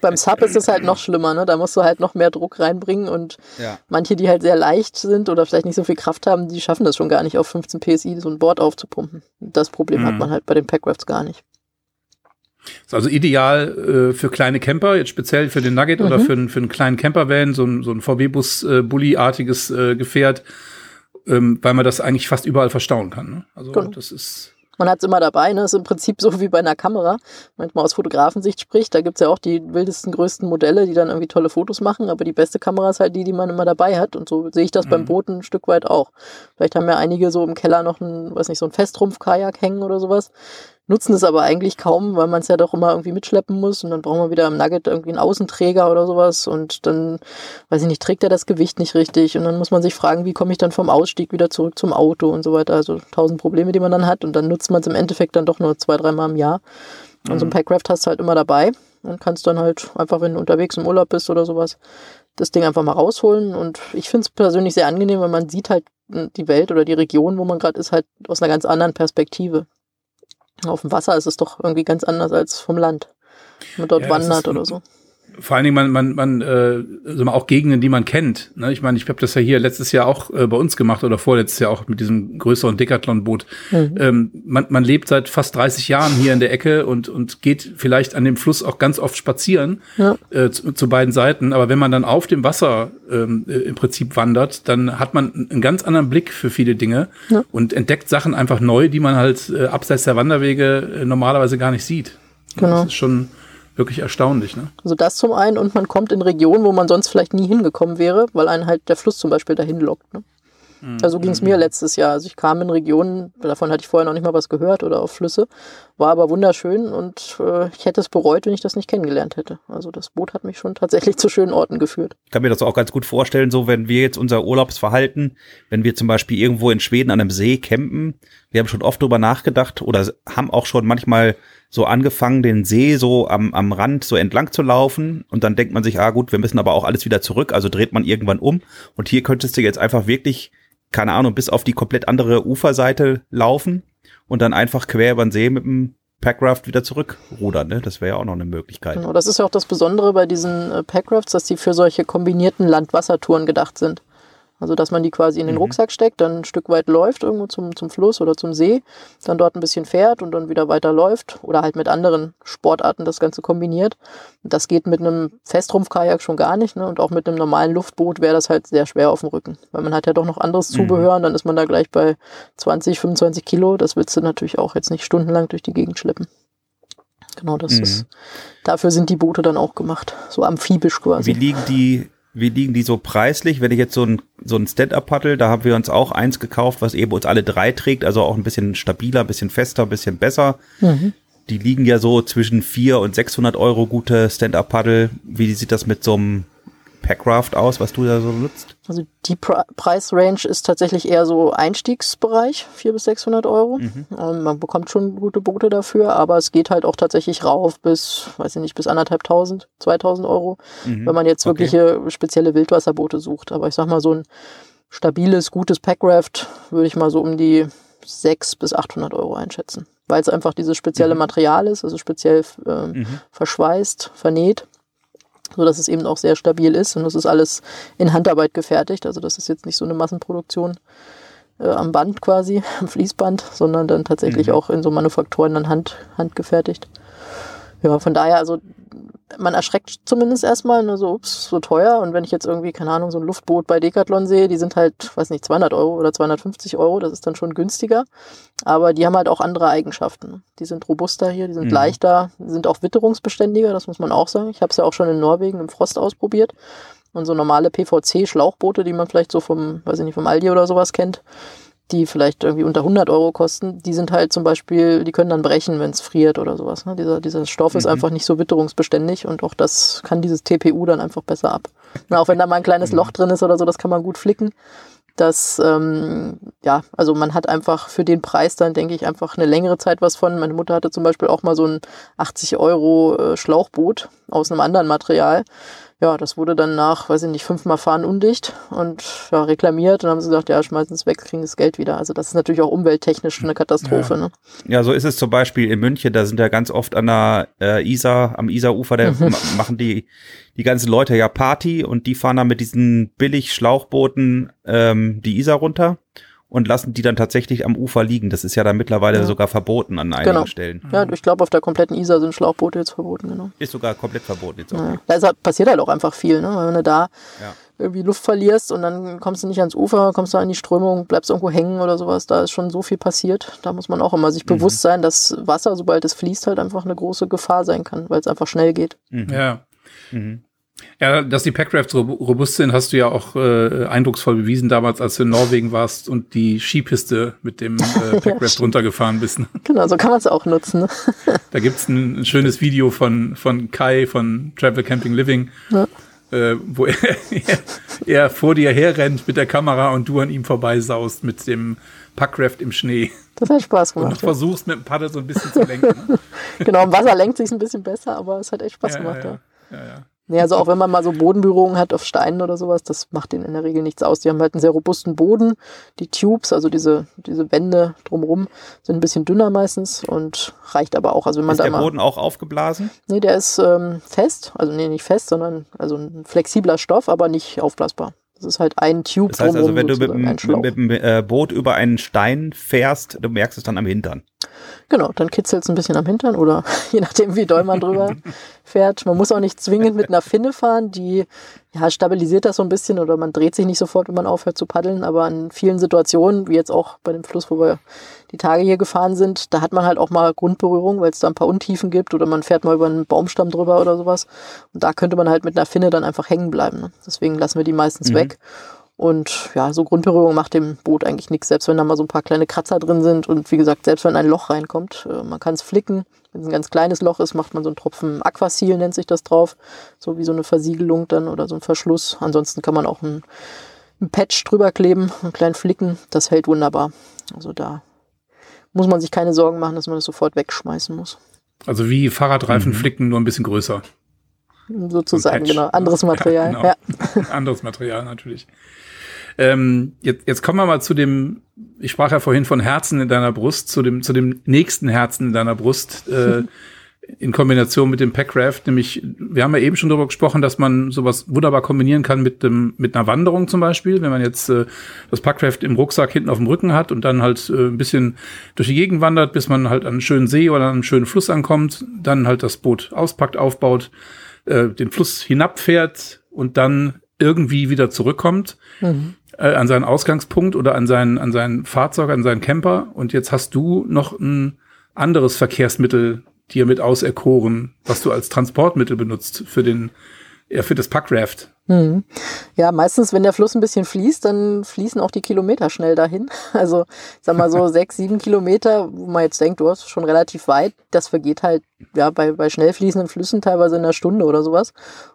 Beim Sub ist es halt noch schlimmer, ne? Da musst du halt noch mehr Druck reinbringen und ja. manche, die halt sehr leicht sind oder vielleicht nicht so viel Kraft haben, die schaffen das schon gar nicht auf fünfzehn P S I so ein Board aufzupumpen. Das Problem mhm. hat man halt bei den Packrafts gar nicht. Ist also ideal äh, für kleine Camper, jetzt speziell für den Nugget mhm. oder für, für einen kleinen Campervan, so ein, so ein V W-Bus-Bully-artiges äh, Gefährt, ähm, weil man das eigentlich fast überall verstauen kann. Ne? Also genau. das ist... Man hat es immer dabei, ne? Ist im Prinzip so wie bei einer Kamera, wenn man aus Fotografensicht spricht, da gibt es ja auch die wildesten, größten Modelle, die dann irgendwie tolle Fotos machen, aber die beste Kamera ist halt die, die man immer dabei hat und so sehe ich das mhm. beim Boot ein Stück weit auch. Vielleicht haben ja einige so im Keller noch ein, weiß nicht, so ein Festrumpf-Kajak hängen oder sowas, nutzen es aber eigentlich kaum, weil man es ja doch immer irgendwie mitschleppen muss und dann braucht man wieder im Nugget irgendwie einen Außenträger oder sowas und dann, weiß ich nicht, trägt er das Gewicht nicht richtig und dann muss man sich fragen, wie komme ich dann vom Ausstieg wieder zurück zum Auto und so weiter, also tausend Probleme, die man dann hat und dann nutzt man es im Endeffekt dann doch nur zwei, dreimal im Jahr und mhm. so ein Packraft hast du halt immer dabei und kannst dann halt einfach, wenn du unterwegs im Urlaub bist oder sowas, das Ding einfach mal rausholen und ich finde es persönlich sehr angenehm, weil man sieht halt die Welt oder die Region, wo man gerade ist, halt aus einer ganz anderen Perspektive. Auf dem Wasser ist es doch irgendwie ganz anders als vom Land, wenn man dort ja, wandert ist, oder so. Vor allen Dingen, man, man, man, äh, also auch Gegenden, die man kennt. Ne? Ich meine, ich habe das ja hier letztes Jahr auch äh, bei uns gemacht oder vorletztes Jahr auch mit diesem größeren Decathlon-Boot. Mhm. Ähm, man, man lebt seit fast dreißig Jahren hier in der Ecke und, und geht vielleicht an dem Fluss auch ganz oft spazieren, ja. äh, zu, zu beiden Seiten. Aber wenn man dann auf dem Wasser ähm, äh, im Prinzip wandert, dann hat man einen ganz anderen Blick für viele Dinge ja. und entdeckt Sachen einfach neu, die man halt äh, abseits der Wanderwege äh, normalerweise gar nicht sieht. Genau. Das ist schon wirklich erstaunlich, ne? Also das zum einen, und man kommt in Regionen, wo man sonst vielleicht nie hingekommen wäre, weil einen halt der Fluss zum Beispiel dahin lockt, ne? Mhm. Also so ging es mir letztes Jahr. Also ich kam in Regionen, davon hatte ich vorher noch nicht mal was gehört, oder auf Flüsse, war aber wunderschön, und äh, ich hätte es bereut, wenn ich das nicht kennengelernt hätte. Also das Boot hat mich schon tatsächlich zu schönen Orten geführt. Ich kann mir das auch ganz gut vorstellen, so wenn wir jetzt unser Urlaubsverhalten, wenn wir zum Beispiel irgendwo in Schweden an einem See campen, wir haben schon oft drüber nachgedacht oder haben auch schon manchmal so angefangen, den See so am, am Rand so entlang zu laufen, und dann denkt man sich, ah gut, wir müssen aber auch alles wieder zurück, also dreht man irgendwann um, und hier könntest du jetzt einfach wirklich, keine Ahnung, bis auf die komplett andere Uferseite laufen und dann einfach quer über den See mit dem Packraft wieder zurückrudern, ne? Das wäre ja auch noch eine Möglichkeit. Genau, das ist ja auch das Besondere bei diesen äh, Packrafts, dass die für solche kombinierten Land-Wasser-Touren gedacht sind. Also dass man die quasi in den mhm. Rucksack steckt, dann ein Stück weit läuft irgendwo zum, zum Fluss oder zum See, dann dort ein bisschen fährt und dann wieder weiter läuft oder halt mit anderen Sportarten das Ganze kombiniert. Und das geht mit einem Festrumpfkajak schon gar nicht, ne? Und auch mit einem normalen Luftboot wäre das halt sehr schwer auf dem Rücken, weil man hat ja doch noch anderes mhm. Zubehör, und dann ist man da gleich bei zwanzig, fünfundzwanzig Kilo. Das willst du natürlich auch jetzt nicht stundenlang durch die Gegend schleppen. Genau, das mhm. ist, dafür sind die Boote dann auch gemacht, so amphibisch quasi. Wie liegen die... Wie liegen die so preislich? Wenn ich jetzt so ein, so ein Stand-Up-Paddle, da haben wir uns auch eins gekauft, was eben uns alle drei trägt, also auch ein bisschen stabiler, ein bisschen fester, ein bisschen besser. Mhm. Die liegen ja so zwischen vierhundert und sechshundert Euro, gute Stand-Up-Paddle. Wie sieht das mit so einem Packraft aus, was du da so nutzt? Also die Pre- Preisrange ist tatsächlich eher so Einstiegsbereich, vierhundert bis sechshundert Euro. Mhm. Ähm, man bekommt schon gute Boote dafür, aber es geht halt auch tatsächlich rauf bis, weiß ich nicht, bis anderthalbtausend, zweitausend Euro, mhm. wenn man jetzt wirkliche okay. spezielle Wildwasserboote sucht. Aber ich sag mal, so ein stabiles, gutes Packraft würde ich mal so um die sechshundert bis achthundert Euro einschätzen, weil es einfach dieses spezielle mhm. Material ist, also speziell ähm, mhm. verschweißt, vernäht, so dass es eben auch sehr stabil ist, und das ist alles in Handarbeit gefertigt, also das ist jetzt nicht so eine Massenproduktion äh, am Band quasi, am Fließband, sondern dann tatsächlich mhm. auch in so Manufakturen dann hand, handgefertigt. Ja, von daher, also man erschreckt zumindest erstmal, ne, so, ups, so teuer, und wenn ich jetzt irgendwie, keine Ahnung, so ein Luftboot bei Decathlon sehe, die sind halt, weiß nicht, zweihundert Euro oder zweihundertfünfzig Euro, das ist dann schon günstiger, aber die haben halt auch andere Eigenschaften. Die sind robuster hier, die sind mhm. leichter, die sind auch witterungsbeständiger, das muss man auch sagen. Ich habe es ja auch schon in Norwegen im Frost ausprobiert, und so normale P V C-Schlauchboote, die man vielleicht so vom, weiß ich nicht, vom Aldi oder sowas kennt, die vielleicht irgendwie unter hundert Euro kosten, die sind halt zum Beispiel, die können dann brechen, wenn es friert oder sowas. Ne? Dieser, dieser Stoff mhm. ist einfach nicht so witterungsbeständig, und auch das kann dieses T P U dann einfach besser ab. Na, auch wenn da mal ein kleines mhm. Loch drin ist oder so, das kann man gut flicken. Das, ähm, ja, also man hat einfach für den Preis dann, denke ich, einfach eine längere Zeit was von. Meine Mutter hatte zum Beispiel auch mal so ein achtzig Euro Schlauchboot aus einem anderen Material. Ja, das wurde dann nach, weiß ich nicht, fünfmal fahren undicht und ja, reklamiert, und haben sie gesagt, ja, schmeißen es weg, kriegen das Geld wieder. Also das ist natürlich auch umwelttechnisch eine Katastrophe. Ja, ne? Ja, so ist es zum Beispiel in München, da sind ja ganz oft an der äh, Isar, am Isarufer, da mhm. machen die die ganzen Leute ja Party, und die fahren dann mit diesen Billig-Schlauchbooten ähm, die Isar runter und lassen die dann tatsächlich am Ufer liegen. Das ist ja dann mittlerweile ja. sogar verboten an einigen genau. Stellen. Ja, ich glaube, auf der kompletten Isar sind Schlauchboote jetzt verboten, genau. Ist sogar komplett verboten jetzt auch. Ja. Da passiert halt auch einfach viel, ne? Wenn du da ja. irgendwie Luft verlierst und dann kommst du nicht ans Ufer, kommst du an die Strömung, bleibst irgendwo hängen oder sowas, da ist schon so viel passiert. Da muss man auch immer sich mhm. bewusst sein, dass Wasser, sobald es fließt, halt einfach eine große Gefahr sein kann, weil es einfach schnell geht. Mhm. Ja. Mhm. Ja, dass die Packrafts robust sind, hast du ja auch äh, eindrucksvoll bewiesen damals, als du in Norwegen warst und die Skipiste mit dem äh, Packraft ja, runtergefahren bist. Genau, so kann man es auch nutzen. Ne? Da gibt's ein, ein schönes Video von von Kai von Travel Camping Living, ja. äh, wo er, er, er vor dir herrennt mit der Kamera und du an ihm vorbeisaust mit dem Packraft im Schnee. Das hat Spaß gemacht. Und du ja. versuchst mit dem Paddel so ein bisschen zu lenken. Genau, im Wasser lenkt sich's ein bisschen besser, aber es hat echt Spaß ja, gemacht. Ja, ja. ja. ja, ja. Nee, also auch wenn man mal so Bodenberührungen hat auf Steinen oder sowas, das macht denen in der Regel nichts aus. Die haben halt einen sehr robusten Boden. Die Tubes, also diese, diese Wände drumherum, sind ein bisschen dünner meistens und reicht aber auch. Also wenn man ist da der mal, Boden auch aufgeblasen? Nee, der ist ähm, fest. Also nee, nicht fest, sondern also ein flexibler Stoff, aber nicht aufblasbar. Das ist halt ein Tube drumherum. Das heißt also, wenn du mit, mit, mit dem Boot über einen Stein fährst, du merkst es dann am Hintern. Genau, dann kitzelt es ein bisschen am Hintern oder je nachdem, wie doll man drüber fährt. Man muss auch nicht zwingend mit einer Finne fahren, die ja, stabilisiert das so ein bisschen oder man dreht sich nicht sofort, wenn man aufhört zu paddeln. Aber in vielen Situationen, wie jetzt auch bei dem Fluss, wo wir die Tage hier gefahren sind, da hat man halt auch mal Grundberührung, weil es da ein paar Untiefen gibt oder man fährt mal über einen Baumstamm drüber oder sowas. Und da könnte man halt mit einer Finne dann einfach hängen bleiben. Ne? Deswegen lassen wir die meistens mhm. weg. Und ja, so Grundberührung macht dem Boot eigentlich nichts, selbst wenn da mal so ein paar kleine Kratzer drin sind und wie gesagt, selbst wenn ein Loch reinkommt, man kann es flicken. Wenn es ein ganz kleines Loch ist, macht man so einen Tropfen Aquasil, nennt sich das drauf, so wie so eine Versiegelung dann oder so ein Verschluss. Ansonsten kann man auch einen, einen Patch drüber kleben, einen kleinen Flicken, das hält wunderbar. Also da muss man sich keine Sorgen machen, dass man das sofort wegschmeißen muss. Also wie Fahrradreifen mhm. flicken, nur ein bisschen größer. Sozusagen, genau. Anderes Material. Ja, genau. Ja. Anderes Material, natürlich. Ähm, jetzt, jetzt kommen wir mal zu dem, ich sprach ja vorhin von Herzen in deiner Brust, zu dem, zu dem nächsten Herzen in deiner Brust, äh, in Kombination mit dem Packraft, nämlich, wir haben ja eben schon darüber gesprochen, dass man sowas wunderbar kombinieren kann mit dem, mit einer Wanderung zum Beispiel, wenn man jetzt äh, das Packraft im Rucksack hinten auf dem Rücken hat und dann halt äh, ein bisschen durch die Gegend wandert, bis man halt an einen schönen See oder an einen schönen Fluss ankommt, dann halt das Boot auspackt, aufbaut, äh, den Fluss hinabfährt und dann irgendwie wieder zurückkommt. Mhm. an seinen Ausgangspunkt oder an seinen, an seinen Fahrzeug, an seinen Camper. Und jetzt hast du noch ein anderes Verkehrsmittel dir mit auserkoren, was du als Transportmittel benutzt für den, ja, für das Packraft. Mhm. Ja, meistens, wenn der Fluss ein bisschen fließt, dann fließen auch die Kilometer schnell dahin. Also, sag mal so sechs, sieben Kilometer, wo man jetzt denkt, du hast schon relativ weit. Das vergeht halt, ja, bei, bei schnell fließenden Flüssen teilweise in einer Stunde oder sowas.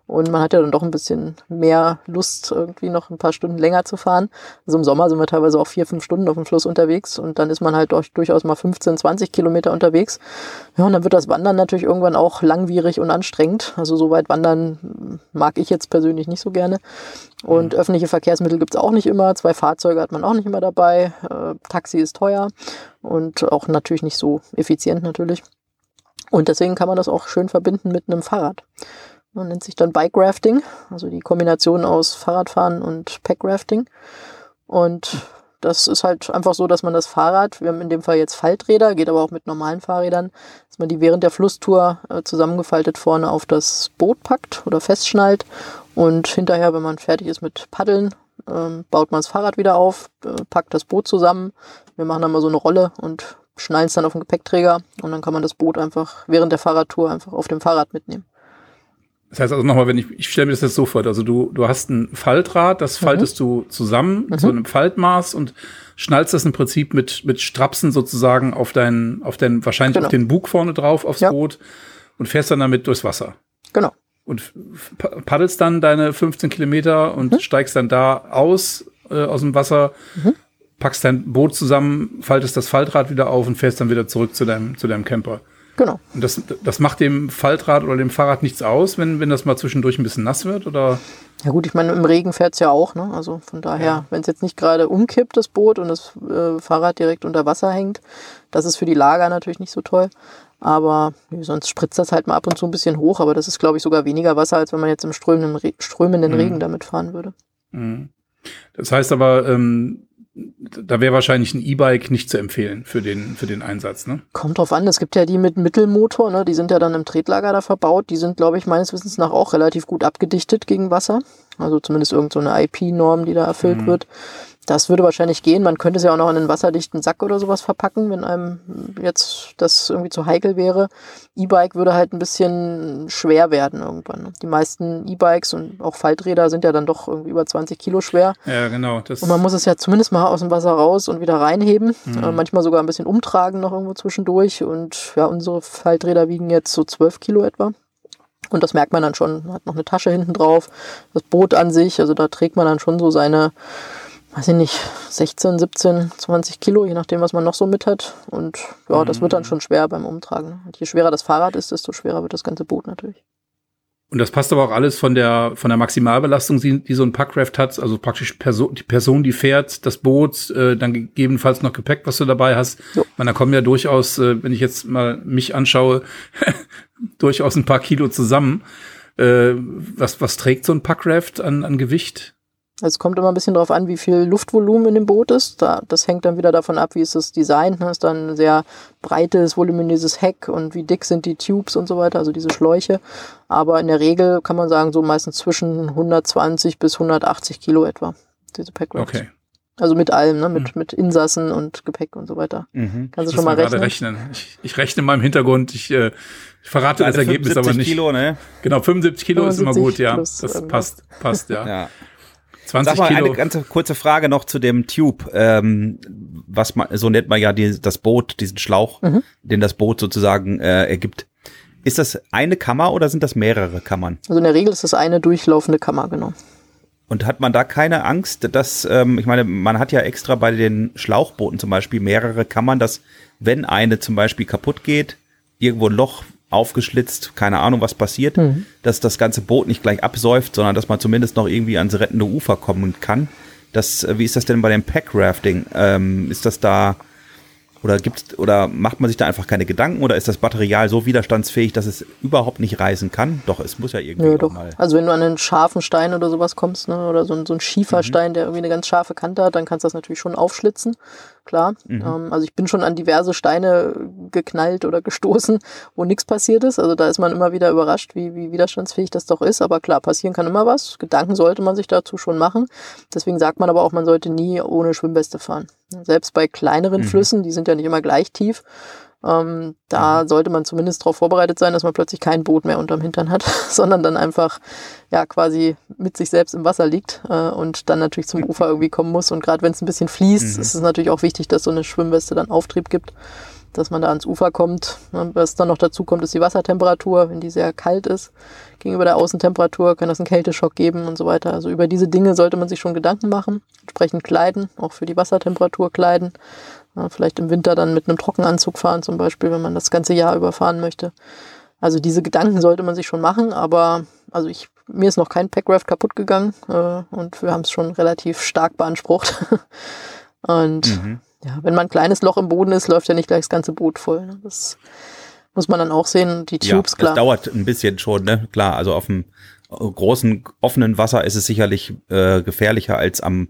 Und man hat ja dann doch ein bisschen mehr Lust, irgendwie noch ein paar Stunden länger zu fahren. Also im Sommer sind wir teilweise auch vier, fünf Stunden auf dem Fluss unterwegs. Und dann ist man halt durch, durchaus mal fünfzehn, zwanzig Kilometer unterwegs. Ja, und dann wird das Wandern natürlich irgendwann auch langwierig und anstrengend. Also so weit wandern mag ich jetzt persönlich nicht so gerne. Und öffentliche Verkehrsmittel gibt es auch nicht immer. Zwei Fahrzeuge hat man auch nicht immer dabei. Äh, Taxi ist teuer und auch natürlich nicht so effizient natürlich. Und deswegen kann man das auch schön verbinden mit einem Fahrrad. Man nennt sich dann Bikerafting, also die Kombination aus Fahrradfahren und Packrafting. Und das ist halt einfach so, dass man das Fahrrad, wir haben in dem Fall jetzt Falträder, geht aber auch mit normalen Fahrrädern, dass man die während der Flusstour äh, zusammengefaltet vorne auf das Boot packt oder festschnallt. Und hinterher, wenn man fertig ist mit Paddeln, ähm, baut man das Fahrrad wieder auf, äh, packt das Boot zusammen. Wir machen dann mal so eine Rolle und schnallen es dann auf den Gepäckträger. Und dann kann man das Boot einfach während der Fahrradtour einfach auf dem Fahrrad mitnehmen. Das heißt also nochmal, wenn ich, ich stelle mir das jetzt so vor, also du, du hast ein Faltrad, das faltest mhm. du zusammen mhm. zu einem Faltmaß und schnallst das im Prinzip mit, mit Strapsen sozusagen auf deinen, auf deinen, wahrscheinlich genau. auf den Bug vorne drauf, aufs ja. Boot und fährst dann damit durchs Wasser. Genau. Und paddelst dann deine fünfzehn Kilometer und mhm. steigst dann da aus, äh, aus dem Wasser, mhm. packst dein Boot zusammen, faltest das Faltrad wieder auf und fährst dann wieder zurück zu deinem, zu deinem Camper. Genau. Und das, das macht dem Faltrad oder dem Fahrrad nichts aus, wenn, wenn das mal zwischendurch ein bisschen nass wird, oder? Ja gut, ich meine, im Regen fährt es ja auch, ne? Also von daher, ja. wenn es jetzt nicht gerade umkippt, das Boot, und das äh, Fahrrad direkt unter Wasser hängt, das ist für die Lager natürlich nicht so toll. Aber sonst spritzt das halt mal ab und zu ein bisschen hoch. Aber das ist, glaube ich, sogar weniger Wasser, als wenn man jetzt im strömenden, Re- strömenden mhm. Regen damit fahren würde. Mhm. Das heißt aber, ähm, da wäre wahrscheinlich ein E-Bike nicht zu empfehlen für den, für den Einsatz, ne? Kommt drauf an. Es gibt ja die mit Mittelmotor, ne? Die sind ja dann im Tretlager da verbaut. Die sind, glaube ich, meines Wissens nach auch relativ gut abgedichtet gegen Wasser. Also zumindest irgend so eine I P-Norm, die da erfüllt mhm. wird. Das würde wahrscheinlich gehen. Man könnte es ja auch noch in einen wasserdichten Sack oder sowas verpacken, wenn einem jetzt das irgendwie zu heikel wäre. E-Bike würde halt ein bisschen schwer werden irgendwann. Die meisten E-Bikes und auch Falträder sind ja dann doch irgendwie über zwanzig Kilo schwer. Ja, genau. Das und man muss es ja zumindest mal aus dem Wasser raus und wieder reinheben. Mhm. Äh, manchmal sogar ein bisschen umtragen noch irgendwo zwischendurch. Und ja, unsere Falträder wiegen jetzt so zwölf Kilo etwa. Und das merkt man dann schon. Man hat noch eine Tasche hinten drauf, das Boot an sich. Also da trägt man dann schon so seine, weiß ich nicht, sechzehn, siebzehn, zwanzig Kilo, je nachdem, was man noch so mit hat. Und ja, das wird dann schon schwer beim Umtragen. Und je schwerer das Fahrrad ist, desto schwerer wird das ganze Boot natürlich. Und das passt aber auch alles von der von der Maximalbelastung, die, die so ein Packraft hat, also praktisch Person, die Person, die fährt, das Boot, äh, dann gegebenenfalls noch Gepäck, was du dabei hast. Ja. Man, da kommen ja durchaus, äh, wenn ich jetzt mal mich anschaue, durchaus ein paar Kilo zusammen. Äh, was was trägt so ein Packraft an an Gewicht? Es kommt immer ein bisschen darauf an, wie viel Luftvolumen in dem Boot ist. Da, das hängt dann wieder davon ab, wie ist das Design. Das ist dann ein sehr breites, voluminöses Heck und wie dick sind die Tubes und so weiter, also diese Schläuche. Aber in der Regel kann man sagen, so meistens zwischen hundertzwanzig bis hundertachtzig Kilo etwa, diese Packrafts. Okay. Also mit allem, ne? mit, mhm. mit Insassen und Gepäck und so weiter. Mhm. Kannst du schon mal rechnen? rechnen. Ich, ich rechne mal im Hintergrund. Ich, äh, ich verrate also das Ergebnis aber nicht. Kilo, ne? Genau, fünfundsiebzig Kilo ist immer gut, ja. Das irgendwas. passt, passt, ja. ja. zwanzig Sag mal, Kilo. Eine ganz kurze Frage noch zu dem Tube, ähm, was man, so nennt man ja die, das Boot, diesen Schlauch, mhm. den das Boot sozusagen äh, ergibt. Ist das eine Kammer oder sind das mehrere Kammern? Also in der Regel ist das eine durchlaufende Kammer, genau. Und hat man da keine Angst, dass, ähm, ich meine, man hat ja extra bei den Schlauchbooten zum Beispiel mehrere Kammern, dass wenn eine zum Beispiel kaputt geht, irgendwo ein Loch aufgeschlitzt, keine Ahnung, was passiert, mhm. dass das ganze Boot nicht gleich absäuft, sondern dass man zumindest noch irgendwie ans rettende Ufer kommen kann. Das, wie ist das denn bei dem Packrafting? Ähm, ist das da, oder gibt's, oder macht man sich da einfach keine Gedanken, oder ist das Material so widerstandsfähig, dass es überhaupt nicht reißen kann? Doch, es muss ja irgendwie ja, doch. mal. Also wenn du an einen scharfen Stein oder sowas kommst, ne, oder so, so einen Schieferstein, mhm. der irgendwie eine ganz scharfe Kante hat, dann kannst du das natürlich schon aufschlitzen. Klar, mhm. ähm, also ich bin schon an diverse Steine geknallt oder gestoßen, wo nichts passiert ist. Also da ist man immer wieder überrascht, wie, wie widerstandsfähig das doch ist. Aber klar, passieren kann immer was. Gedanken sollte man sich dazu schon machen. Deswegen sagt man aber auch, man sollte nie ohne Schwimmweste fahren. Selbst bei kleineren mhm. Flüssen, die sind ja nicht immer gleich tief, ähm, da mhm. sollte man zumindest darauf vorbereitet sein, dass man plötzlich kein Boot mehr unterm Hintern hat, sondern dann einfach ja quasi mit sich selbst im Wasser liegt äh, und dann natürlich zum Ufer irgendwie kommen muss. Und gerade wenn es ein bisschen fließt, mhm. ist es natürlich auch wichtig, dass so eine Schwimmweste dann Auftrieb gibt, dass man da ans Ufer kommt. Was dann noch dazu kommt, ist die Wassertemperatur. Wenn die sehr kalt ist gegenüber der Außentemperatur, kann das einen Kälteschock geben und so weiter. Also über diese Dinge sollte man sich schon Gedanken machen. Entsprechend kleiden, auch für die Wassertemperatur kleiden. Vielleicht im Winter dann mit einem Trockenanzug fahren zum Beispiel, wenn man das ganze Jahr über fahren möchte. Also diese Gedanken sollte man sich schon machen, aber also ich, mir ist noch kein Packraft kaputt gegangen äh, und wir haben es schon relativ stark beansprucht. und mhm. ja, wenn man ein kleines Loch im Boden ist, läuft ja nicht gleich das ganze Boot voll. Ne? Das muss man dann auch sehen. Die Tubes, ja, klar. Das dauert ein bisschen schon, ne? Klar, also auf dem großen, offenen Wasser ist es sicherlich äh, gefährlicher als am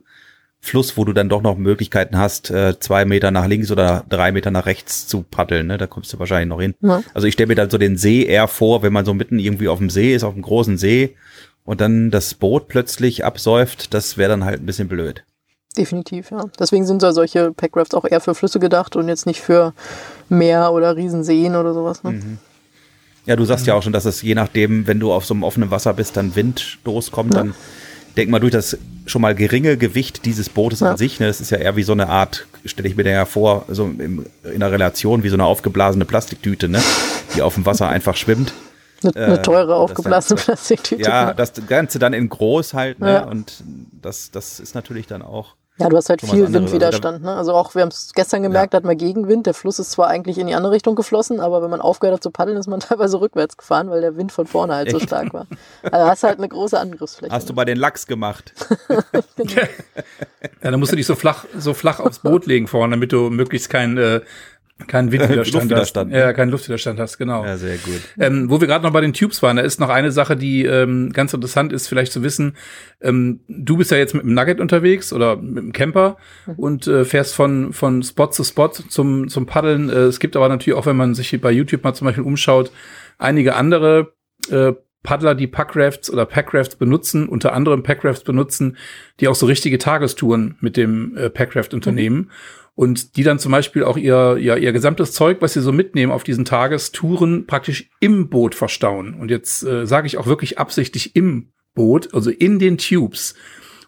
Fluss, wo du dann doch noch Möglichkeiten hast, äh, zwei Meter nach links oder drei Meter nach rechts zu paddeln. Ne? Da kommst du wahrscheinlich noch hin. Ja. Also ich stelle mir dann so den See eher vor, wenn man so mitten irgendwie auf dem See ist, auf dem großen See und dann das Boot plötzlich absäuft, das wäre dann halt ein bisschen blöd. Definitiv, ja. Deswegen sind so solche Packrafts auch eher für Flüsse gedacht und jetzt nicht für Meer oder Riesenseen oder sowas. Ne? Mhm. Ja, du sagst mhm. ja auch schon, dass es je nachdem, wenn du auf so einem offenen Wasser bist, dann Windstoß kommt, ja. dann denk mal durch das schon mal geringe Gewicht dieses Bootes ja. an sich. Ne? Das ist ja eher wie so eine Art, stelle ich mir da ja vor, so in einer Relation wie so eine aufgeblasene Plastiktüte, ne? die auf dem Wasser einfach schwimmt. Eine, äh, eine teure, aufgeblasene dann, Plastiktüte. Ja, genau. Das Ganze dann in groß halt. Ne? Ja. Und das, das ist natürlich dann auch... Ja, du hast halt viel Windwiderstand. Ne? Also auch, wir haben es gestern gemerkt, da ja. hat man Gegenwind. Der Fluss ist zwar eigentlich in die andere Richtung geflossen, aber wenn man aufgehört hat zu paddeln, ist man teilweise rückwärts gefahren, weil der Wind von vorne halt so stark war. Also hast halt eine große Angriffsfläche. Hast du bei den Lachs gemacht. genau. ja. ja, dann musst du dich so flach, so flach aufs Boot legen vorne, damit du möglichst kein... Äh, Keinen Windwiderstand hast. Ja, keinen Luftwiderstand hast, genau. Ja, sehr gut. Ähm, wo wir gerade noch bei den Tubes waren, da ist noch eine Sache, die ähm, ganz interessant ist, vielleicht zu wissen. Ähm, du bist ja jetzt mit dem Nugget unterwegs oder mit dem Camper mhm. und äh, fährst von von Spot zu Spot zum zum Paddeln. Äh, es gibt aber natürlich auch, wenn man sich bei YouTube mal zum Beispiel umschaut, einige andere äh, Paddler, die Packrafts oder Packrafts benutzen, unter anderem Packrafts benutzen, die auch so richtige Tagestouren mit dem äh, Packraft unternehmen. Mhm. Und die dann zum Beispiel auch ihr, ja, ihr gesamtes Zeug, was sie so mitnehmen auf diesen Tagestouren, praktisch im Boot verstauen. Und jetzt äh, sage ich auch wirklich absichtlich im Boot, also in den Tubes.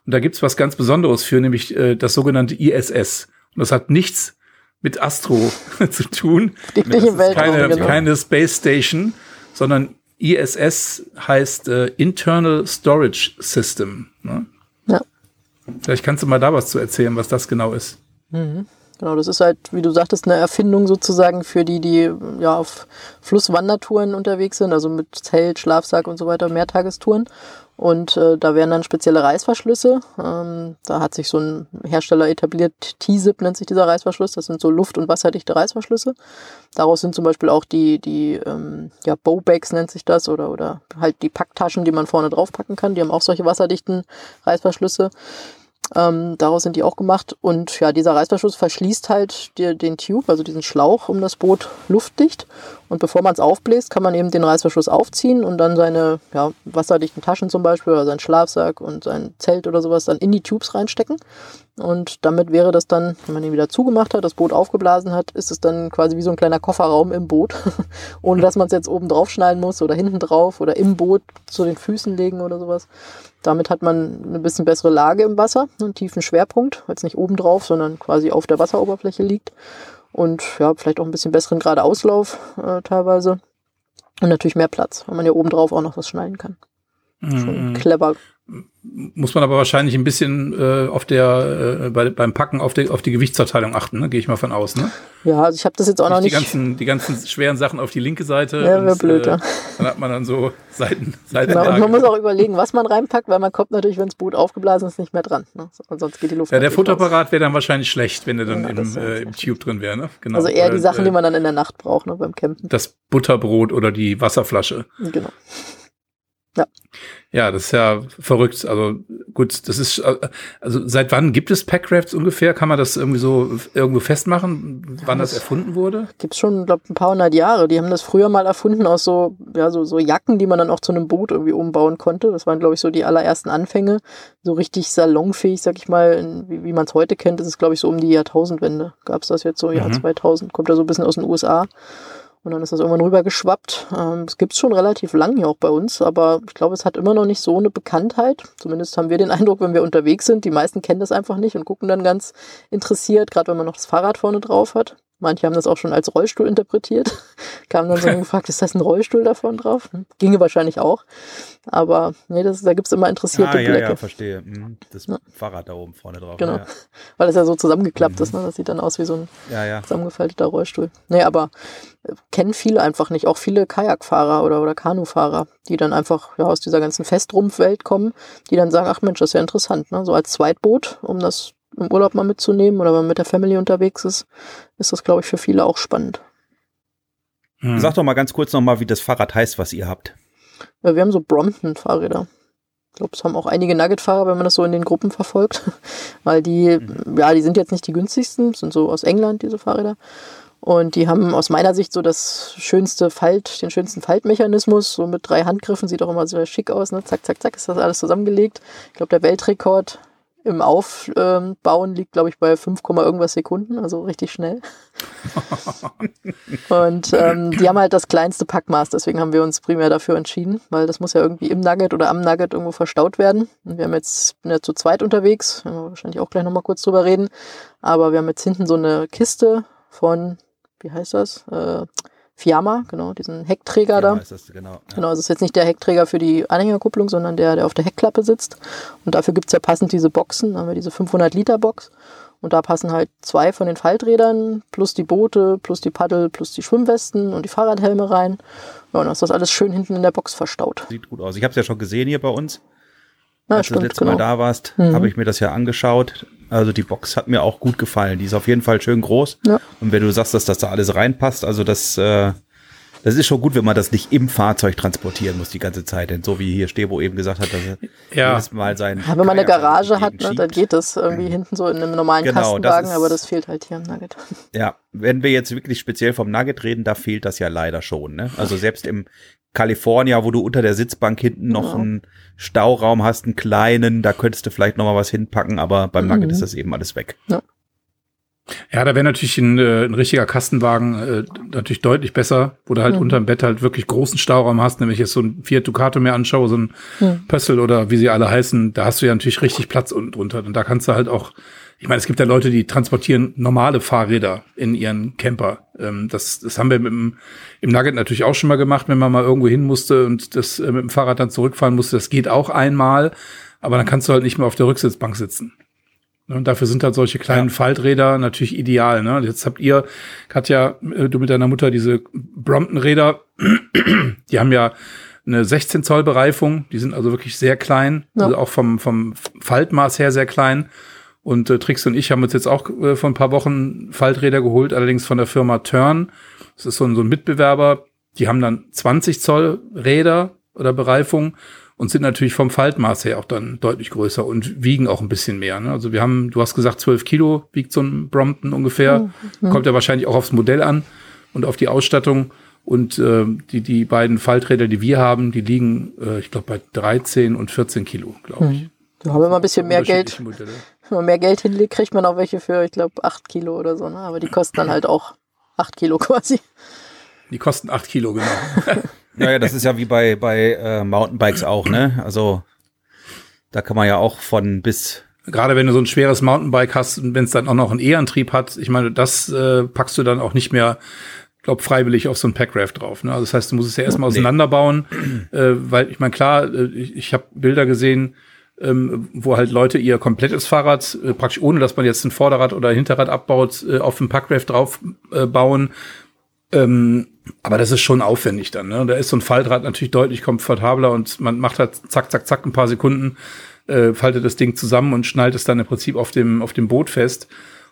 Und da gibt's was ganz Besonderes für, nämlich äh, das sogenannte I S S. Und das hat nichts mit Astro zu tun. Die das ist Welt keine, genau. keine Space Station, sondern I S S heißt äh, Internal Storage System. Ne? Ja. Vielleicht kannst du mal da was zu erzählen, was das genau ist. Mhm. Genau, das ist halt, wie du sagtest, eine Erfindung sozusagen für die, die ja auf Flusswandertouren unterwegs sind, also mit Zelt, Schlafsack und so weiter, Mehrtagestouren. Und äh, da wären dann spezielle Reißverschlüsse. Ähm, da hat sich so ein Hersteller etabliert, T-Zip nennt sich dieser Reißverschluss. Das sind so luft- und wasserdichte Reißverschlüsse. Daraus sind zum Beispiel auch die, die ähm, ja, Bowbags nennt sich das, oder, oder halt die Packtaschen, die man vorne draufpacken kann. Die haben auch solche wasserdichten Reißverschlüsse. Ähm, daraus sind die auch gemacht. Und ja, dieser Reißverschluss verschließt halt die, den Tube, also diesen Schlauch um das Boot luftdicht. Und bevor man es aufbläst, kann man eben den Reißverschluss aufziehen und dann seine ja, wasserdichten Taschen zum Beispiel oder seinen Schlafsack und sein Zelt oder sowas dann in die Tubes reinstecken. Und damit wäre das dann, wenn man ihn wieder zugemacht hat, das Boot aufgeblasen hat, ist es dann quasi wie so ein kleiner Kofferraum im Boot. Ohne dass man es jetzt oben drauf schneiden muss oder hinten drauf oder im Boot zu den Füßen legen oder sowas. Damit hat man eine bisschen bessere Lage im Wasser, einen tiefen Schwerpunkt, weil es nicht oben drauf, sondern quasi auf der Wasseroberfläche liegt. Und ja, vielleicht auch ein bisschen besseren Geradauslauf äh, teilweise. Und natürlich mehr Platz, weil man ja oben drauf auch noch was schneiden kann. Schon mhm. clever. Muss man aber wahrscheinlich ein bisschen äh, auf der äh, bei, beim Packen auf die auf die Gewichtsverteilung achten, ne? Gehe ich mal von aus, ne? Ja, also ich habe das jetzt auch nicht noch nicht. Die ganzen die ganzen schweren Sachen auf die linke Seite. Ja, wäre blöd. Äh, dann hat man dann so Seiten Seiten. Genau, und man muss auch überlegen, was man reinpackt, weil man kommt natürlich, wenn das Boot aufgeblasen ist, nicht mehr dran. Ne? Und sonst geht die Luft. Ja, der Futterapparat wäre dann wahrscheinlich schlecht, wenn der dann ja, im, äh, im Tube drin wäre, ne? Genau. Also eher die Sachen, äh, die man dann in der Nacht braucht, ne, beim Campen. Das Butterbrot oder die Wasserflasche. Genau. Ja. Ja, das ist ja verrückt. Also gut, das ist, also seit wann gibt es Packrafts ungefähr? Kann man das irgendwie so irgendwo festmachen, wann ja, das, das erfunden wurde? Gibt's schon, glaube ich, ein paar hundert Jahre. Die haben das früher mal erfunden aus so, ja, so, so Jacken, die man dann auch zu einem Boot irgendwie umbauen konnte. Das waren, glaube ich, so die allerersten Anfänge. So richtig salonfähig, sag ich mal, wie, wie man es heute kennt. Das ist, glaube ich, so um die Jahrtausendwende. Gab's das jetzt so, Jahr mhm. zweitausend. Kommt da so ein bisschen aus den U S A. Und dann ist das irgendwann rübergeschwappt. Das gibt es schon relativ lang hier auch bei uns, aber ich glaube, es hat immer noch nicht so eine Bekanntheit. Zumindest haben wir den Eindruck, wenn wir unterwegs sind, die meisten kennen das einfach nicht und gucken dann ganz interessiert, gerade wenn man noch das Fahrrad vorne drauf hat. Manche haben das auch schon als Rollstuhl interpretiert. Kamen dann so und gefragt, ist das ein Rollstuhl da vorne drauf? Ginge wahrscheinlich auch. Aber nee, das, da gibt es immer interessierte ah, ja, Blicke. Ja, verstehe. Das ja. Fahrrad da oben vorne drauf. Genau, ja. Weil das ja so zusammengeklappt mhm. ist. Ne? Das sieht dann aus wie so ein ja, ja. zusammengefalteter Rollstuhl. Nee, aber äh, kennen viele einfach nicht. Auch viele Kajakfahrer oder, oder Kanufahrer, die dann einfach ja, aus dieser ganzen Festrumpfwelt kommen, die dann sagen, ach Mensch, das ist ja interessant. Ne? So als Zweitboot, um das im Urlaub mal mitzunehmen oder wenn man mit der Family unterwegs ist, ist das, glaube ich, für viele auch spannend. Hm. Sag doch mal ganz kurz nochmal, wie das Fahrrad heißt, was ihr habt. Ja, wir haben so Brompton-Fahrräder. Ich glaube, es haben auch einige Nugget-Fahrer, wenn man das so in den Gruppen verfolgt, weil die, mhm. ja, die sind jetzt nicht die günstigsten, sind so aus England, diese Fahrräder. Und die haben aus meiner Sicht so das schönste Falt, den schönsten Faltmechanismus, so mit drei Handgriffen, sieht auch immer sehr schick aus, ne? Zack, zack, zack, ist das alles zusammengelegt. Ich glaube, der Weltrekord im Aufbauen liegt, glaube ich, bei fünf Komma irgendwas Sekunden, also richtig schnell. Und ähm, die haben halt das kleinste Packmaß, deswegen haben wir uns primär dafür entschieden, weil das muss ja irgendwie im Nugget oder am Nugget irgendwo verstaut werden. Und wir haben jetzt, bin ja zu zweit unterwegs, werden wir wahrscheinlich auch gleich nochmal kurz drüber reden, aber wir haben jetzt hinten so eine Kiste von, wie heißt das, äh, Fiamma, genau, diesen Heckträger da. Ist das, genau, ja. Genau, also ist jetzt nicht der Heckträger für die Anhängerkupplung, sondern der, der auf der Heckklappe sitzt. Und dafür gibt es ja passend diese Boxen. Da haben wir diese fünfhundert Liter Box. Und da passen halt zwei von den Falträdern, plus die Boote, plus die Paddel, plus die Schwimmwesten und die Fahrradhelme rein. Ja, und dann ist das alles schön hinten in der Box verstaut. Sieht gut aus. Ich habe es ja schon gesehen hier bei uns. Na, Als stimmt, du das letzte genau. Mal da warst, mhm. habe ich mir das ja angeschaut. Also die Box hat mir auch gut gefallen. Die ist auf jeden Fall schön groß. Ja. Und wenn du sagst, dass das da alles reinpasst, also das, äh, das ist schon gut, wenn man das nicht im Fahrzeug transportieren muss die ganze Zeit. Denn so wie hier Stebo eben gesagt hat, dass er ja. jedes Mal sein... Ja, wenn man eine Garage hat, ne, dann geht das irgendwie mhm. hinten so in einem normalen genau, Kastenwagen. Das ist, aber das fehlt halt hier am Nugget. Ja, wenn wir jetzt wirklich speziell vom Nugget reden, da fehlt das ja leider schon. Ne? Also selbst im California, wo du unter der Sitzbank hinten noch genau. einen Stauraum hast, einen kleinen, da könntest du vielleicht noch mal was hinpacken, aber beim Nugget mhm. ist das eben alles weg. Ja, ja, da wäre natürlich ein, äh, ein richtiger Kastenwagen äh, natürlich deutlich besser, wo du halt mhm. unterm Bett halt wirklich großen Stauraum hast, nämlich jetzt so ein Fiat Ducato mir anschaue, so ein mhm. Pössl oder wie sie alle heißen, da hast du ja natürlich richtig Platz unten drunter und da kannst du halt auch, ich meine, es gibt ja Leute, die transportieren normale Fahrräder in ihren Camper. Ähm, das, das haben wir mit dem, im Nugget natürlich auch schon mal gemacht, wenn man mal irgendwo hin musste und das äh, mit dem Fahrrad dann zurückfahren musste. Das geht auch einmal, aber dann kannst du halt nicht mehr auf der Rücksitzbank sitzen. Und dafür sind halt solche kleinen ja. Falträder natürlich ideal. Ne? Jetzt habt ihr, Katja, du mit deiner Mutter diese Brompton-Räder, die haben ja eine sechzehn Zoll Bereifung, die sind also wirklich sehr klein, ja. also auch vom, vom Faltmaß her sehr klein. Und äh, Trixi und ich haben uns jetzt auch äh, vor ein paar Wochen Falträder geholt, allerdings von der Firma Turn. Das ist so ein, so ein Mitbewerber, die haben dann zwanzig Zoll Räder oder Bereifung und sind natürlich vom Faltmaß her auch dann deutlich größer und wiegen auch ein bisschen mehr. Ne? Also wir haben, du hast gesagt, zwölf Kilo wiegt so ein Brompton ungefähr. Mhm. Kommt ja wahrscheinlich auch aufs Modell an und auf die Ausstattung. Und äh, die die beiden Falträder, die wir haben, die liegen, äh, ich glaube, bei dreizehn und vierzehn Kilo, glaube ich. Hm. Da haben wir mal ein bisschen mehr Geld. Modelle. Wenn man mehr Geld hinlegt, kriegt man auch welche für, ich glaube, acht Kilo oder so. Ne? Aber die kosten dann halt auch acht Kilo quasi. Die kosten acht Kilo, genau. Naja, das ist ja wie bei, bei äh, Mountainbikes auch, ne? Also da kann man ja auch von bis... Gerade wenn du so ein schweres Mountainbike hast und wenn es dann auch noch einen E-Antrieb hat, ich meine, das äh, packst du dann auch nicht mehr... Ich glaube, freiwillig auf so ein Packraft drauf. Ne? Also das heißt, du musst es ja erstmal nee. auseinanderbauen, äh, weil ich meine, klar, ich, ich habe Bilder gesehen, ähm, wo halt Leute ihr komplettes Fahrrad, äh, praktisch ohne, dass man jetzt ein Vorderrad oder Hinterrad abbaut, äh, auf ein Packraft drauf äh, bauen. Ähm, aber das ist schon aufwendig dann. Ne? Da ist so ein Faltrad natürlich deutlich komfortabler und man macht halt zack, zack, zack ein paar Sekunden, äh, faltet das Ding zusammen und schnallt es dann im Prinzip auf dem, auf dem Boot fest.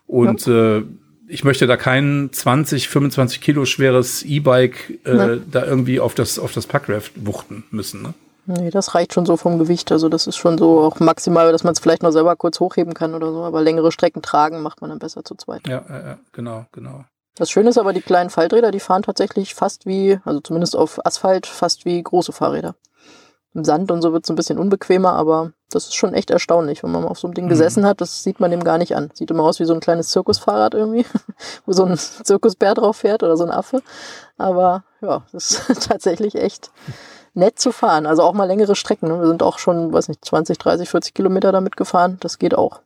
Und ja. äh, ich möchte da kein zwanzig, fünfundzwanzig Kilo schweres E-Bike äh, da irgendwie auf das, auf das Packraft wuchten müssen. Ne? Nee, das reicht schon so vom Gewicht. Also das ist schon so auch maximal, dass man es vielleicht noch selber kurz hochheben kann oder so. Aber längere Strecken tragen macht man dann besser zu zweit. Ja, ja, ja, genau, genau. Das Schöne ist aber, die kleinen Falträder, die fahren tatsächlich fast wie, also zumindest auf Asphalt, fast wie große Fahrräder. Im Sand und so wird es ein bisschen unbequemer, aber das ist schon echt erstaunlich, wenn man auf so einem Ding mhm. gesessen hat, das sieht man dem gar nicht an. Sieht immer aus wie so ein kleines Zirkusfahrrad irgendwie, wo so ein Zirkusbär drauf fährt oder so ein Affe. Aber ja, das ist tatsächlich echt nett zu fahren. Also auch mal längere Strecken. Ne? Wir sind auch schon, weiß nicht, zwanzig, dreißig, vierzig Kilometer damit gefahren. Das geht auch.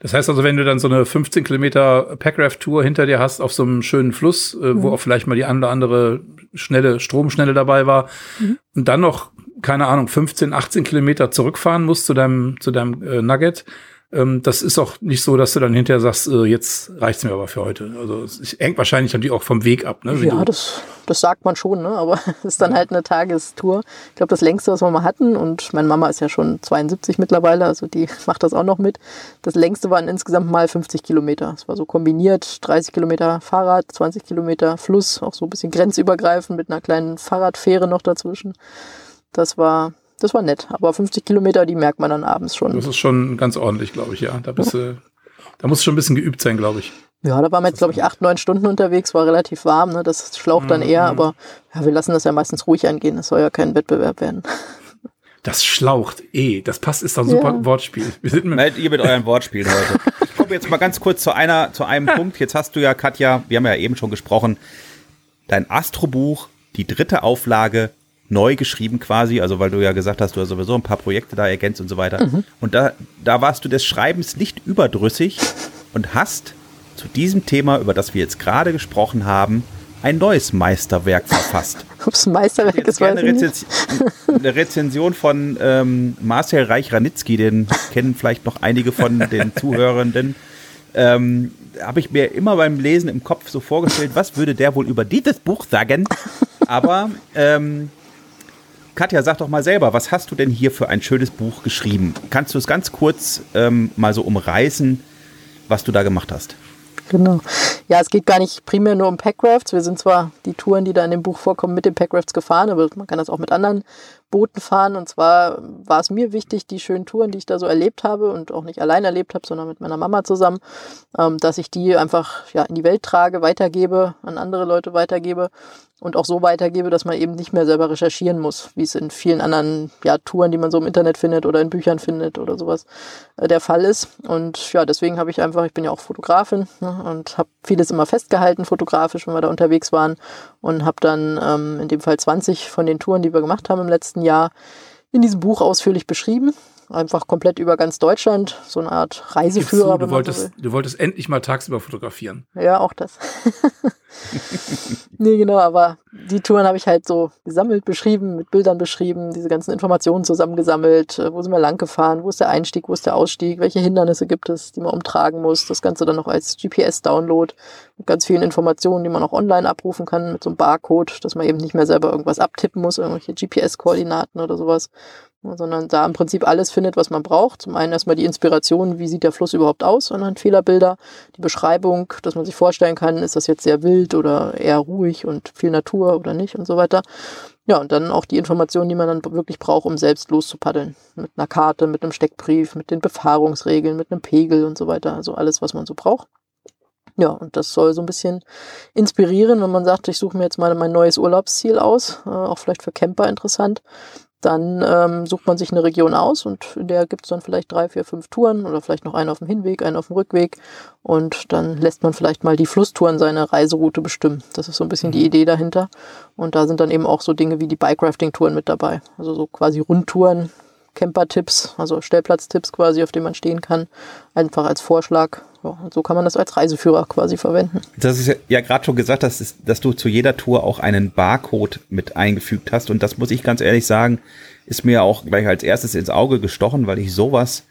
Das heißt also, wenn du dann so eine fünfzehn Kilometer Packraft-Tour hinter dir hast auf so einem schönen Fluss, äh, mhm. wo auch vielleicht mal die eine oder andere schnelle Stromschnelle dabei war mhm. und dann noch keine Ahnung, fünfzehn, achtzehn Kilometer zurückfahren musst zu deinem, zu deinem äh, Nugget. Ähm, das ist auch nicht so, dass du dann hinterher sagst, äh, jetzt reicht's mir aber für heute. Also es hängt wahrscheinlich natürlich auch vom Weg ab. Ne? Ja, das, das sagt man schon, ne? Aber es ist dann halt eine Tagestour. Ich glaube, das längste, was wir mal hatten, und meine Mama ist ja schon zweiundsiebzig mittlerweile, also die macht das auch noch mit. Das längste waren insgesamt mal fünfzig Kilometer. Es war so kombiniert, dreißig Kilometer Fahrrad, zwanzig Kilometer Fluss, auch so ein bisschen grenzübergreifend mit einer kleinen Fahrradfähre noch dazwischen. Das war, das war nett. Aber fünfzig Kilometer, die merkt man dann abends schon. Das ist schon ganz ordentlich, glaube ich, ja. Da bist du, da musst du schon ein bisschen geübt sein, glaube ich. Ja, da waren wir jetzt, glaube ich, acht, neun Stunden unterwegs. War relativ warm, ne? Das schlaucht dann eher. Aber ja, wir lassen das ja meistens ruhig angehen. Das soll ja kein Wettbewerb werden. Das schlaucht eh. Das passt, ist doch ein super ja. Wortspiel. Wir sind mit Meldet ihr mit euren Wortspielen heute. Ich komme jetzt mal ganz kurz zu einer, zu einem Punkt. Jetzt hast du ja, Katja, wir haben ja eben schon gesprochen, dein Astrobuch, die dritte Auflage, neu geschrieben quasi, also weil du ja gesagt hast, du hast sowieso ein paar Projekte da ergänzt und so weiter. Mhm. Und da, da warst du des Schreibens nicht überdrüssig und hast zu diesem Thema, über das wir jetzt gerade gesprochen haben, ein neues Meisterwerk verfasst. Ups, Meisterwerk ist eine, Rezen- eine Rezension von ähm, Marcel Reich-Ranitzky, den kennen vielleicht noch einige von den Zuhörenden. Ähm, habe ich mir immer beim Lesen im Kopf so vorgestellt, was würde der wohl über dieses Buch sagen? Aber ähm, Katja, sag doch mal selber, was hast du denn hier für ein schönes Buch geschrieben? Kannst du es ganz kurz ähm, mal so umreißen, was du da gemacht hast? Genau. Ja, es geht gar nicht primär nur um Packrafts. Wir sind zwar die Touren, die da in dem Buch vorkommen, mit den Packrafts gefahren, aber man kann das auch mit anderen Booten fahren. Und zwar war es mir wichtig, die schönen Touren, die ich da so erlebt habe und auch nicht allein erlebt habe, sondern mit meiner Mama zusammen, ähm, dass ich die einfach ja, in die Welt trage, weitergebe, an andere Leute weitergebe und auch so weitergebe, dass man eben nicht mehr selber recherchieren muss, wie es in vielen anderen ja, Touren, die man so im Internet findet oder in Büchern findet oder sowas, äh, der Fall ist. Und ja, deswegen habe ich einfach, ich bin ja auch Fotografin, ne, und habe vieles immer festgehalten, fotografisch, wenn wir da unterwegs waren, und habe dann ähm, in dem Fall zwanzig von den Touren, die wir gemacht haben im letzten Jahr, in diesem Buch ausführlich beschrieben einfach komplett über ganz Deutschland, so eine Art Reiseführer. Du wolltest, du wolltest endlich mal tagsüber fotografieren. Ja, auch das. Nee, genau, aber die Touren habe ich halt so gesammelt, beschrieben, mit Bildern beschrieben, diese ganzen Informationen zusammengesammelt, wo sind wir lang gefahren, wo ist der Einstieg, wo ist der Ausstieg, welche Hindernisse gibt es, die man umtragen muss, das Ganze dann noch als G P S-Download mit ganz vielen Informationen, die man auch online abrufen kann, mit so einem Barcode, dass man eben nicht mehr selber irgendwas abtippen muss, irgendwelche G P S-Koordinaten oder sowas, sondern da im Prinzip alles findet, was man braucht. Zum einen erstmal die Inspiration, wie sieht der Fluss überhaupt aus, anhand Fehlerbilder, die Beschreibung, dass man sich vorstellen kann, ist das jetzt sehr wild oder eher ruhig und viel Natur oder nicht und so weiter. Ja, und dann auch die Informationen, die man dann wirklich braucht, um selbst loszupaddeln. Mit einer Karte, mit einem Steckbrief, mit den Befahrungsregeln, mit einem Pegel und so weiter. Also alles, was man so braucht. Ja, und das soll so ein bisschen inspirieren, wenn man sagt, ich suche mir jetzt mal mein neues Urlaubsziel aus, äh, auch vielleicht für Camper interessant. Dann ähm, sucht man sich eine Region aus und in der gibt's dann vielleicht drei, vier, fünf Touren oder vielleicht noch einen auf dem Hinweg, einen auf dem Rückweg und dann lässt man vielleicht mal die Flusstouren seine Reiseroute bestimmen. Das ist so ein bisschen die Idee dahinter und da sind dann eben auch so Dinge wie die Bikerafting-Touren mit dabei, also so quasi Rundtouren, Camper-Tipps, also Stellplatz-Tipps quasi, auf denen man stehen kann, einfach als Vorschlag. Ja, und so kann man das als Reiseführer quasi verwenden. Das ist ja, ja gerade schon gesagt, dass, ist, dass du zu jeder Tour auch einen Barcode mit eingefügt hast. Und das muss ich ganz ehrlich sagen, ist mir auch gleich als erstes ins Auge gestochen, weil ich sowas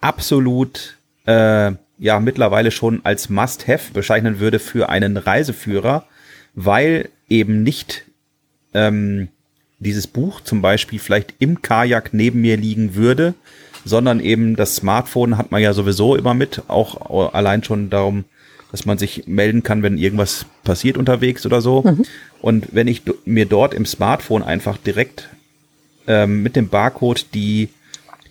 absolut äh, ja mittlerweile schon als Must-Have bezeichnen würde für einen Reiseführer, weil eben nicht ähm, dieses Buch zum Beispiel vielleicht im Kajak neben mir liegen würde, sondern eben das Smartphone hat man ja sowieso immer mit, auch allein schon darum, dass man sich melden kann, wenn irgendwas passiert unterwegs oder so. Mhm. Und wenn ich mir dort im Smartphone einfach direkt ähm, mit dem Barcode die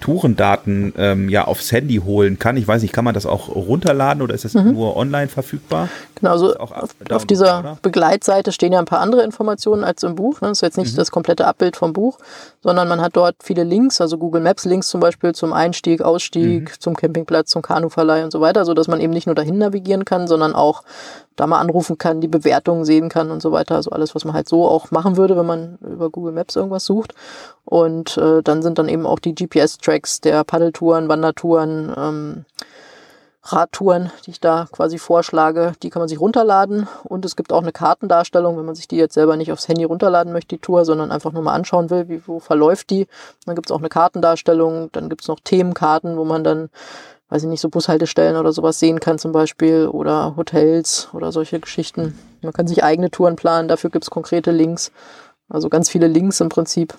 Tourendaten ähm, ja aufs Handy holen kann. Ich weiß nicht, kann man das auch runterladen oder ist das mhm. nur online verfügbar? Genau, also auch auf, auf dieser oder? Begleitseite stehen ja ein paar andere Informationen als im Buch. Ne? Das ist jetzt nicht mhm. das komplette Abbild vom Buch, sondern man hat dort viele Links, also Google Maps Links zum Beispiel zum Einstieg, Ausstieg, mhm. zum Campingplatz, zum Kanuverleih und so weiter, sodass man eben nicht nur dahin navigieren kann, sondern auch da mal anrufen kann, die Bewertungen sehen kann und so weiter. Also alles, was man halt so auch machen würde, wenn man über Google Maps irgendwas sucht. Und äh, dann sind dann eben auch die G P S-Tracks der Paddeltouren, Wandertouren, ähm, Radtouren, die ich da quasi vorschlage, die kann man sich runterladen. Und es gibt auch eine Kartendarstellung, wenn man sich die jetzt selber nicht aufs Handy runterladen möchte, die Tour, sondern einfach nur mal anschauen will, wie, wo verläuft die. Dann gibt es auch eine Kartendarstellung, dann gibt es noch Themenkarten, wo man dann, weiß ich nicht, so Bushaltestellen oder sowas sehen kann zum Beispiel oder Hotels oder solche Geschichten. Man kann sich eigene Touren planen, dafür gibt es konkrete Links, also ganz viele Links im Prinzip,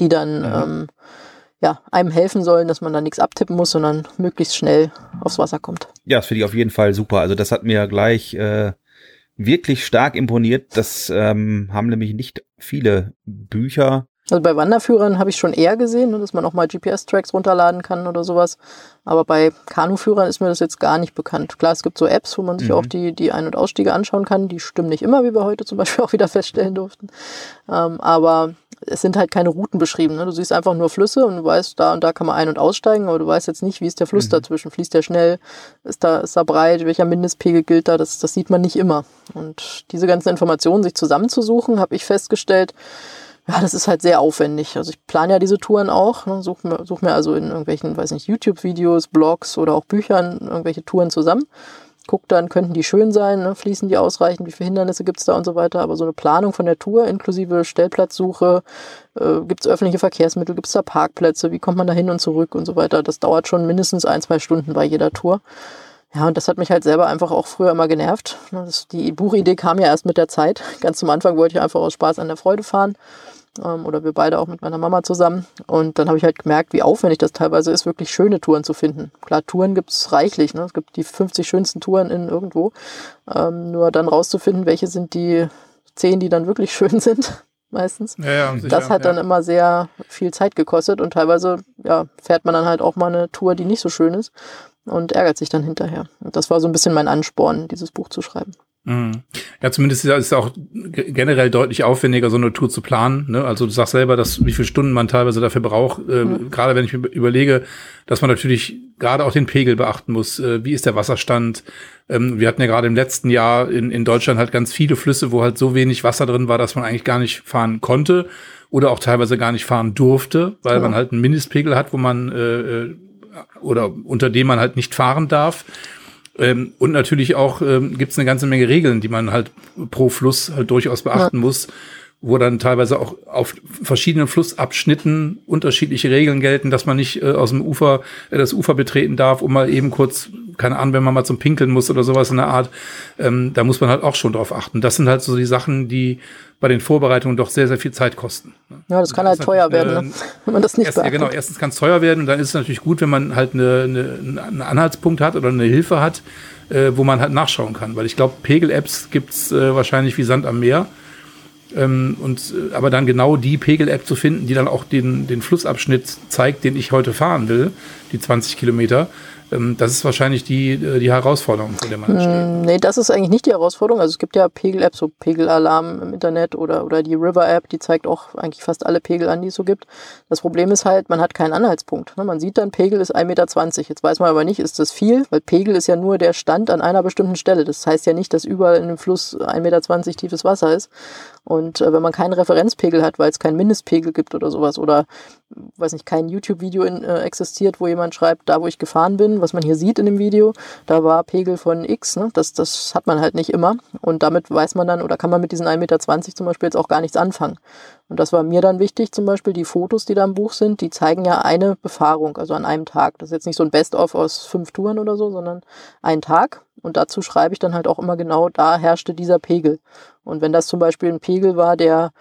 die dann ja. Ähm, ja, einem helfen sollen, dass man da nichts abtippen muss, sondern möglichst schnell aufs Wasser kommt. Ja, das finde ich auf jeden Fall super. Also das hat mir gleich äh, wirklich stark imponiert. Das ähm, haben nämlich nicht viele Bücher. Also bei Wanderführern habe ich schon eher gesehen, dass man auch mal G P S-Tracks runterladen kann oder sowas. Aber bei Kanuführern ist mir das jetzt gar nicht bekannt. Klar, es gibt so Apps, wo man sich mhm. auch die, die Ein- und Ausstiege anschauen kann. Die stimmen nicht immer, wie wir heute zum Beispiel auch wieder feststellen durften. Ähm, aber es sind halt keine Routen beschrieben. Ne? Du siehst einfach nur Flüsse und du weißt, da und da kann man ein- und aussteigen, aber du weißt jetzt nicht, wie ist der Fluss mhm. dazwischen. Fließt der schnell? Ist da, ist da breit? Welcher Mindestpegel gilt da? Das, das sieht man nicht immer. Und diese ganzen Informationen sich zusammenzusuchen, habe ich festgestellt, ja, das ist halt sehr aufwendig. Also ich plane ja diese Touren auch, ne, suche mir, such mir also in irgendwelchen, weiß nicht, YouTube-Videos, Blogs oder auch Büchern irgendwelche Touren zusammen. Guck dann, könnten die schön sein, ne, fließen die ausreichend, wie viele Hindernisse gibt's da und so weiter. Aber so eine Planung von der Tour inklusive Stellplatzsuche, äh, gibt's öffentliche Verkehrsmittel, gibt's da Parkplätze, wie kommt man da hin und zurück und so weiter. Das dauert schon mindestens ein, zwei Stunden bei jeder Tour. Ja, und das hat mich halt selber einfach auch früher immer genervt. Das, die Buchidee kam ja erst mit der Zeit. Ganz zum Anfang wollte ich einfach aus Spaß an der Freude fahren. Oder wir beide auch mit meiner Mama zusammen. Und dann habe ich halt gemerkt, wie aufwendig das teilweise ist, wirklich schöne Touren zu finden. Klar, Touren gibt es reichlich. Ne? Es gibt die fünfzig schönsten Touren in irgendwo. Ähm, nur dann rauszufinden, welche sind die zehn, die dann wirklich schön sind, meistens. Ja, ja, sicher, das hat dann ja. immer sehr viel Zeit gekostet. Und teilweise ja, fährt man dann halt auch mal eine Tour, die nicht so schön ist und ärgert sich dann hinterher. Und das war so ein bisschen mein Ansporn, dieses Buch zu schreiben. Ja, zumindest ist es auch generell deutlich aufwendiger, so eine Tour zu planen, ne? Also du sagst selber, dass wie viele Stunden man teilweise dafür braucht. Äh, mhm. Gerade wenn ich mir überlege, dass man natürlich gerade auch den Pegel beachten muss. Äh, wie ist der Wasserstand? Ähm, wir hatten ja gerade im letzten Jahr in, in Deutschland halt ganz viele Flüsse, wo halt so wenig Wasser drin war, dass man eigentlich gar nicht fahren konnte oder auch teilweise gar nicht fahren durfte, weil ja. man halt einen Mindestpegel hat, wo man äh, oder unter dem man halt nicht fahren darf. Ähm, und natürlich auch ähm, gibt es eine ganze Menge Regeln, die man halt pro Fluss halt durchaus beachten ja. muss, wo dann teilweise auch auf verschiedenen Flussabschnitten unterschiedliche Regeln gelten, dass man nicht äh, aus dem Ufer äh, das Ufer betreten darf, um mal eben kurz, keine Ahnung, wenn man mal zum Pinkeln muss oder sowas in der Art, ähm, da muss man halt auch schon drauf achten. Das sind halt so die Sachen, die bei den Vorbereitungen doch sehr, sehr viel Zeit kosten. Ja, das kann halt teuer werden, wenn man das nicht beachtet. Ja, genau. Erstens kann es teuer werden und dann ist es natürlich gut, wenn man halt eine, eine, einen Anhaltspunkt hat oder eine Hilfe hat, äh, wo man halt nachschauen kann. Weil ich glaube, Pegel-Apps gibt's äh, wahrscheinlich wie Sand am Meer. Ähm, und aber dann genau die Pegel-App zu finden, die dann auch den, den Flussabschnitt zeigt, den ich heute fahren will, die zwanzig Kilometer, ähm, das ist wahrscheinlich die, die Herausforderung, vor der man mm, steht. Nee, das ist eigentlich nicht die Herausforderung. Also es gibt ja Pegel-Apps, so Pegelalarm im Internet oder, oder die River-App, die zeigt auch eigentlich fast alle Pegel an, die es so gibt. Das Problem ist halt, man hat keinen Anhaltspunkt. Ne? Man sieht dann, Pegel ist ein Meter zwanzig. Jetzt weiß man aber nicht, ist das viel? Weil Pegel ist ja nur der Stand an einer bestimmten Stelle. Das heißt ja nicht, dass überall in einem Fluss ein Meter zwanzig tiefes Wasser ist. Und äh, wenn man keinen Referenzpegel hat, weil es keinen Mindestpegel gibt oder sowas oder, weiß nicht, kein YouTube-Video in, äh, existiert, wo jemand schreibt, da wo ich gefahren bin, was man hier sieht in dem Video, da war Pegel von X, ne? das, das hat man halt nicht immer und damit weiß man dann oder kann man mit diesen ein Meter zwanzig zum Beispiel jetzt auch gar nichts anfangen. Und das war mir dann wichtig, zum Beispiel die Fotos, die da im Buch sind, die zeigen ja eine Befahrung, also an einem Tag. Das ist jetzt nicht so ein Best-of aus fünf Touren oder so, sondern einen Tag. Und dazu schreibe ich dann halt auch immer genau, da herrschte dieser Pegel. Und wenn das zum Beispiel ein Pegel war, der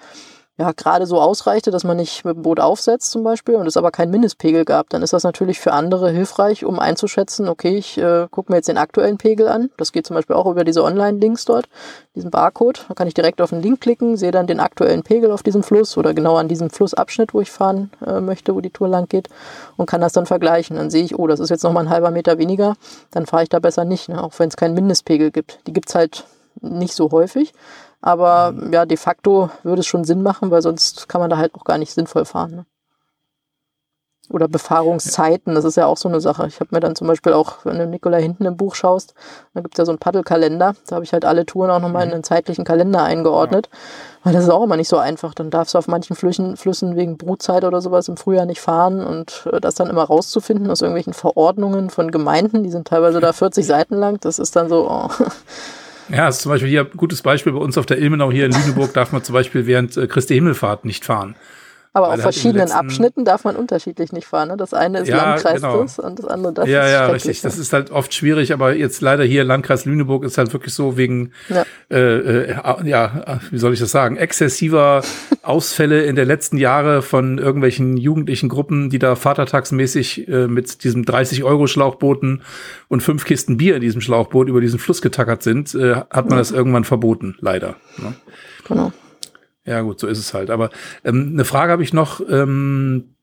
ja gerade so ausreichte, dass man nicht mit dem Boot aufsetzt zum Beispiel und es aber keinen Mindestpegel gab, dann ist das natürlich für andere hilfreich, um einzuschätzen, okay, ich äh, gucke mir jetzt den aktuellen Pegel an. Das geht zum Beispiel auch über diese Online-Links dort, diesen Barcode. Da kann ich direkt auf den Link klicken, sehe dann den aktuellen Pegel auf diesem Fluss oder genau an diesem Flussabschnitt, wo ich fahren äh, möchte, wo die Tour lang geht und kann das dann vergleichen. Dann sehe ich, oh, das ist jetzt nochmal ein halber Meter weniger, dann fahre ich da besser nicht, ne? Auch wenn es keinen Mindestpegel gibt. Die gibt es halt nicht so häufig. Aber ja, de facto würde es schon Sinn machen, weil sonst kann man da halt auch gar nicht sinnvoll fahren. Ne? Oder Befahrungszeiten, das ist ja auch so eine Sache. Ich habe mir dann zum Beispiel auch, wenn du Nikolai hinten im Buch schaust, da gibt es ja so einen Paddelkalender, da habe ich halt alle Touren auch nochmal in einen zeitlichen Kalender eingeordnet. Ja. Weil das ist auch immer nicht so einfach. Dann darfst du auf manchen Flüssen, Flüssen wegen Brutzeit oder sowas im Frühjahr nicht fahren und das dann immer rauszufinden aus irgendwelchen Verordnungen von Gemeinden, die sind teilweise da vierzig Seiten lang, das ist dann so... Oh. Ja, ist zum Beispiel hier ein gutes Beispiel bei uns auf der Ilmenau hier in Lüneburg darf man zum Beispiel während äh, Christi Himmelfahrt nicht fahren. Aber auf verschiedenen Abschnitten darf man unterschiedlich nicht fahren. Ne? Das eine ist ja, Landkreisbus genau. und das andere das ja, ist Ja, ja, richtig. Ne? Das ist halt oft schwierig, aber jetzt leider hier Landkreis Lüneburg ist halt wirklich so wegen, ja, äh, äh, ja wie soll ich das sagen, exzessiver Ausfälle in den letzten Jahren von irgendwelchen jugendlichen Gruppen, die da vatertagsmäßig äh, mit diesem dreißig-Euro-Schlauchbooten und fünf Kisten Bier in diesem Schlauchboot über diesen Fluss getackert sind, äh, hat man ja. das irgendwann verboten, leider. Ne? Genau. Ja gut, so ist es halt. Aber ähm, eine Frage habe ich noch. Ähm,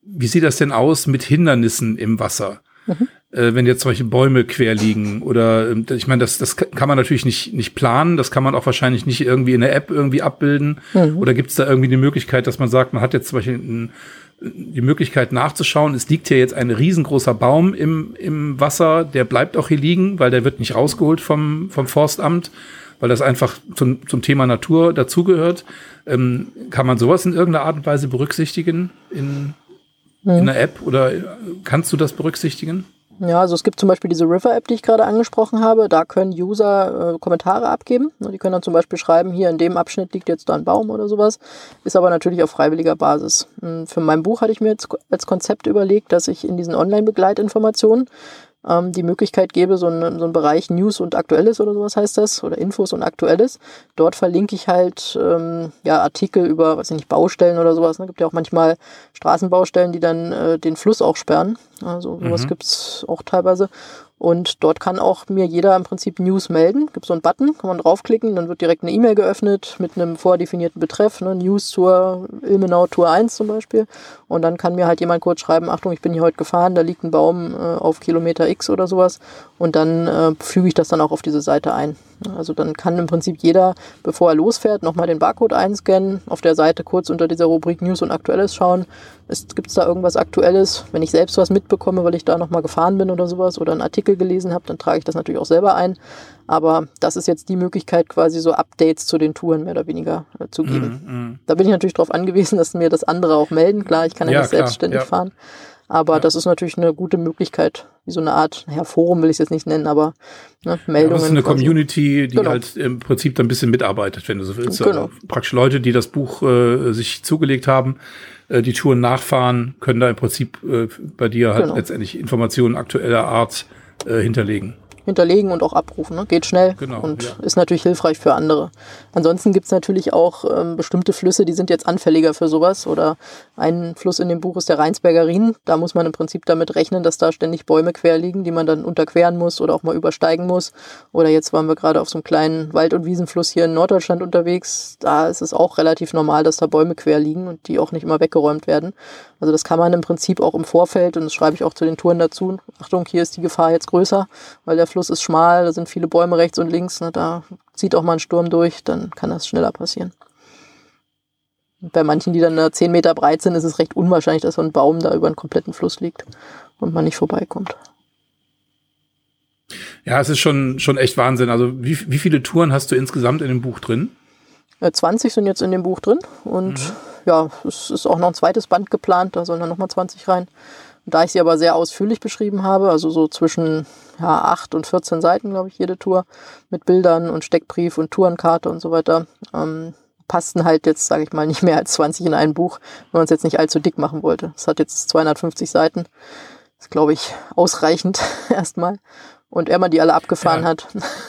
wie sieht das denn aus mit Hindernissen im Wasser? Mhm. Äh, wenn jetzt solche Bäume quer liegen oder ähm, ich meine, das, das kann man natürlich nicht, nicht planen. Das kann man auch wahrscheinlich nicht irgendwie in der App irgendwie abbilden. Mhm. Oder gibt es da irgendwie die Möglichkeit, dass man sagt, man hat jetzt zum Beispiel ein, die Möglichkeit nachzuschauen, es liegt hier jetzt ein riesengroßer Baum im, im Wasser, der bleibt auch hier liegen, weil der wird nicht rausgeholt vom, vom Forstamt, weil das einfach zum, zum Thema Natur dazugehört. Ähm, kann man sowas in irgendeiner Art und Weise berücksichtigen in, mhm. in einer App oder kannst du das berücksichtigen? Ja, also es gibt zum Beispiel diese River-App, die ich gerade angesprochen habe. Da können User äh, Kommentare abgeben. Die können dann zum Beispiel schreiben, hier in dem Abschnitt liegt jetzt da ein Baum oder sowas. Ist aber natürlich auf freiwilliger Basis. Für mein Buch hatte ich mir jetzt als Konzept überlegt, dass ich in diesen Online-Begleitinformationen die Möglichkeit gebe, so einen, so einen Bereich News und Aktuelles oder sowas heißt das, oder Infos und Aktuelles. Dort verlinke ich halt ähm, ja, Artikel über, weiß ich nicht, Baustellen oder sowas. Es ne? gibt ja auch manchmal Straßenbaustellen, die dann äh, den Fluss auch sperren. Also sowas mhm. gibt's auch teilweise. Und dort kann auch mir jeder im Prinzip News melden. Gibt so einen Button, kann man draufklicken, dann wird direkt eine E-Mail geöffnet mit einem vordefinierten Betreff, ne? News zur Ilmenau Tour eins zum Beispiel. Und dann kann mir halt jemand kurz schreiben, Achtung, ich bin hier heute gefahren, da liegt ein Baum äh, auf Kilometer X oder sowas. Und dann äh, füge ich das dann auch auf diese Seite ein. Also dann kann im Prinzip jeder, bevor er losfährt, nochmal den Barcode einscannen, auf der Seite kurz unter dieser Rubrik News und Aktuelles schauen. Gibt es da irgendwas Aktuelles? Wenn ich selbst was mitbekomme, weil ich da nochmal gefahren bin oder sowas oder einen Artikel gelesen habe, dann trage ich das natürlich auch selber ein. Aber das ist jetzt die Möglichkeit, quasi so Updates zu den Touren mehr oder weniger äh, zu geben. Mm, mm. Da bin ich natürlich darauf angewiesen, dass mir das andere auch melden. Klar, ich kann ja, ja nicht klar, selbstständig ja. fahren. Aber ja. das ist natürlich eine gute Möglichkeit, wie so eine Art, naja, Forum will ich es jetzt nicht nennen, aber ne, Meldungen. Ja, das ist eine Community, die genau. halt im Prinzip dann ein bisschen mitarbeitet, wenn du so willst. Genau. Also praktisch Leute, die das Buch äh, sich zugelegt haben, äh, die Touren nachfahren, können da im Prinzip äh, bei dir halt genau. letztendlich Informationen aktueller Art äh, hinterlegen. Hinterlegen und auch abrufen, ne? Geht schnell genau, und ja. ist natürlich hilfreich für andere. Ansonsten gibt es natürlich auch ähm, bestimmte Flüsse, die sind jetzt anfälliger für sowas, oder ein Fluss in dem Buch ist der Rheinsberger Rin, da muss man im Prinzip damit rechnen, dass da ständig Bäume quer liegen, die man dann unterqueren muss oder auch mal übersteigen muss, oder jetzt waren wir gerade auf so einem kleinen Wald- und Wiesenfluss hier in Norddeutschland unterwegs, da ist es auch relativ normal, dass da Bäume quer liegen und die auch nicht immer weggeräumt werden. Also das kann man im Prinzip auch im Vorfeld, und das schreibe ich auch zu den Touren dazu, Achtung, hier ist die Gefahr jetzt größer, weil der Fluss ist schmal, da sind viele Bäume rechts und links, ne, da zieht auch mal ein Sturm durch, dann kann das schneller passieren. Und bei manchen, die dann zehn Meter breit sind, ist es recht unwahrscheinlich, dass so ein Baum da über einen kompletten Fluss liegt und man nicht vorbeikommt. Ja, es ist schon, schon echt Wahnsinn. Also wie, wie viele Touren hast du insgesamt in dem Buch drin? zwanzig sind jetzt in dem Buch drin und mhm. ja, es ist auch noch ein zweites Band geplant, da sollen dann nochmal zwanzig rein. Da ich sie aber sehr ausführlich beschrieben habe, also so zwischen ja, acht und vierzehn Seiten, glaube ich, jede Tour mit Bildern und Steckbrief und Tourenkarte und so weiter, ähm, passten halt jetzt, sage ich mal, nicht mehr als zwanzig in ein Buch, wenn man es jetzt nicht allzu dick machen wollte. Es hat jetzt zweihundertfünfzig Seiten, ist, glaube ich, ausreichend erstmal. Und er mal die alle abgefahren ja. hat,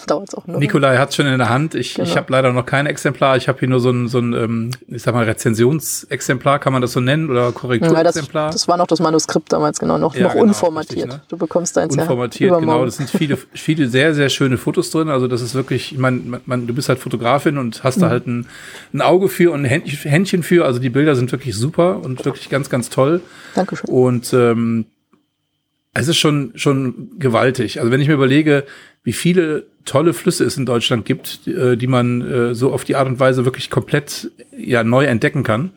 dauert es auch nur. Nikolai hat es schon in der Hand. Ich, genau. ich habe leider noch kein Exemplar. Ich habe hier nur so ein, so ein, ich sag mal, Rezensionsexemplar, kann man das so nennen? Oder Korrekturexemplar? Ja, das, das war noch das Manuskript damals, genau. Noch, ja, noch genau, unformatiert. Richtig, ne? Du bekommst eins ja Unformatiert, genau. Das sind viele, viele sehr, sehr schöne Fotos drin. Also das ist wirklich, ich meine, man, du bist halt Fotografin und hast mhm. da halt ein, ein Auge für und ein Händchen für. Also die Bilder sind wirklich super und wirklich ganz, ganz toll. Dankeschön. Und ähm, es ist schon schon gewaltig. Also wenn ich mir überlege, wie viele tolle Flüsse es in Deutschland gibt, die man so auf die Art und Weise wirklich komplett ja neu entdecken kann.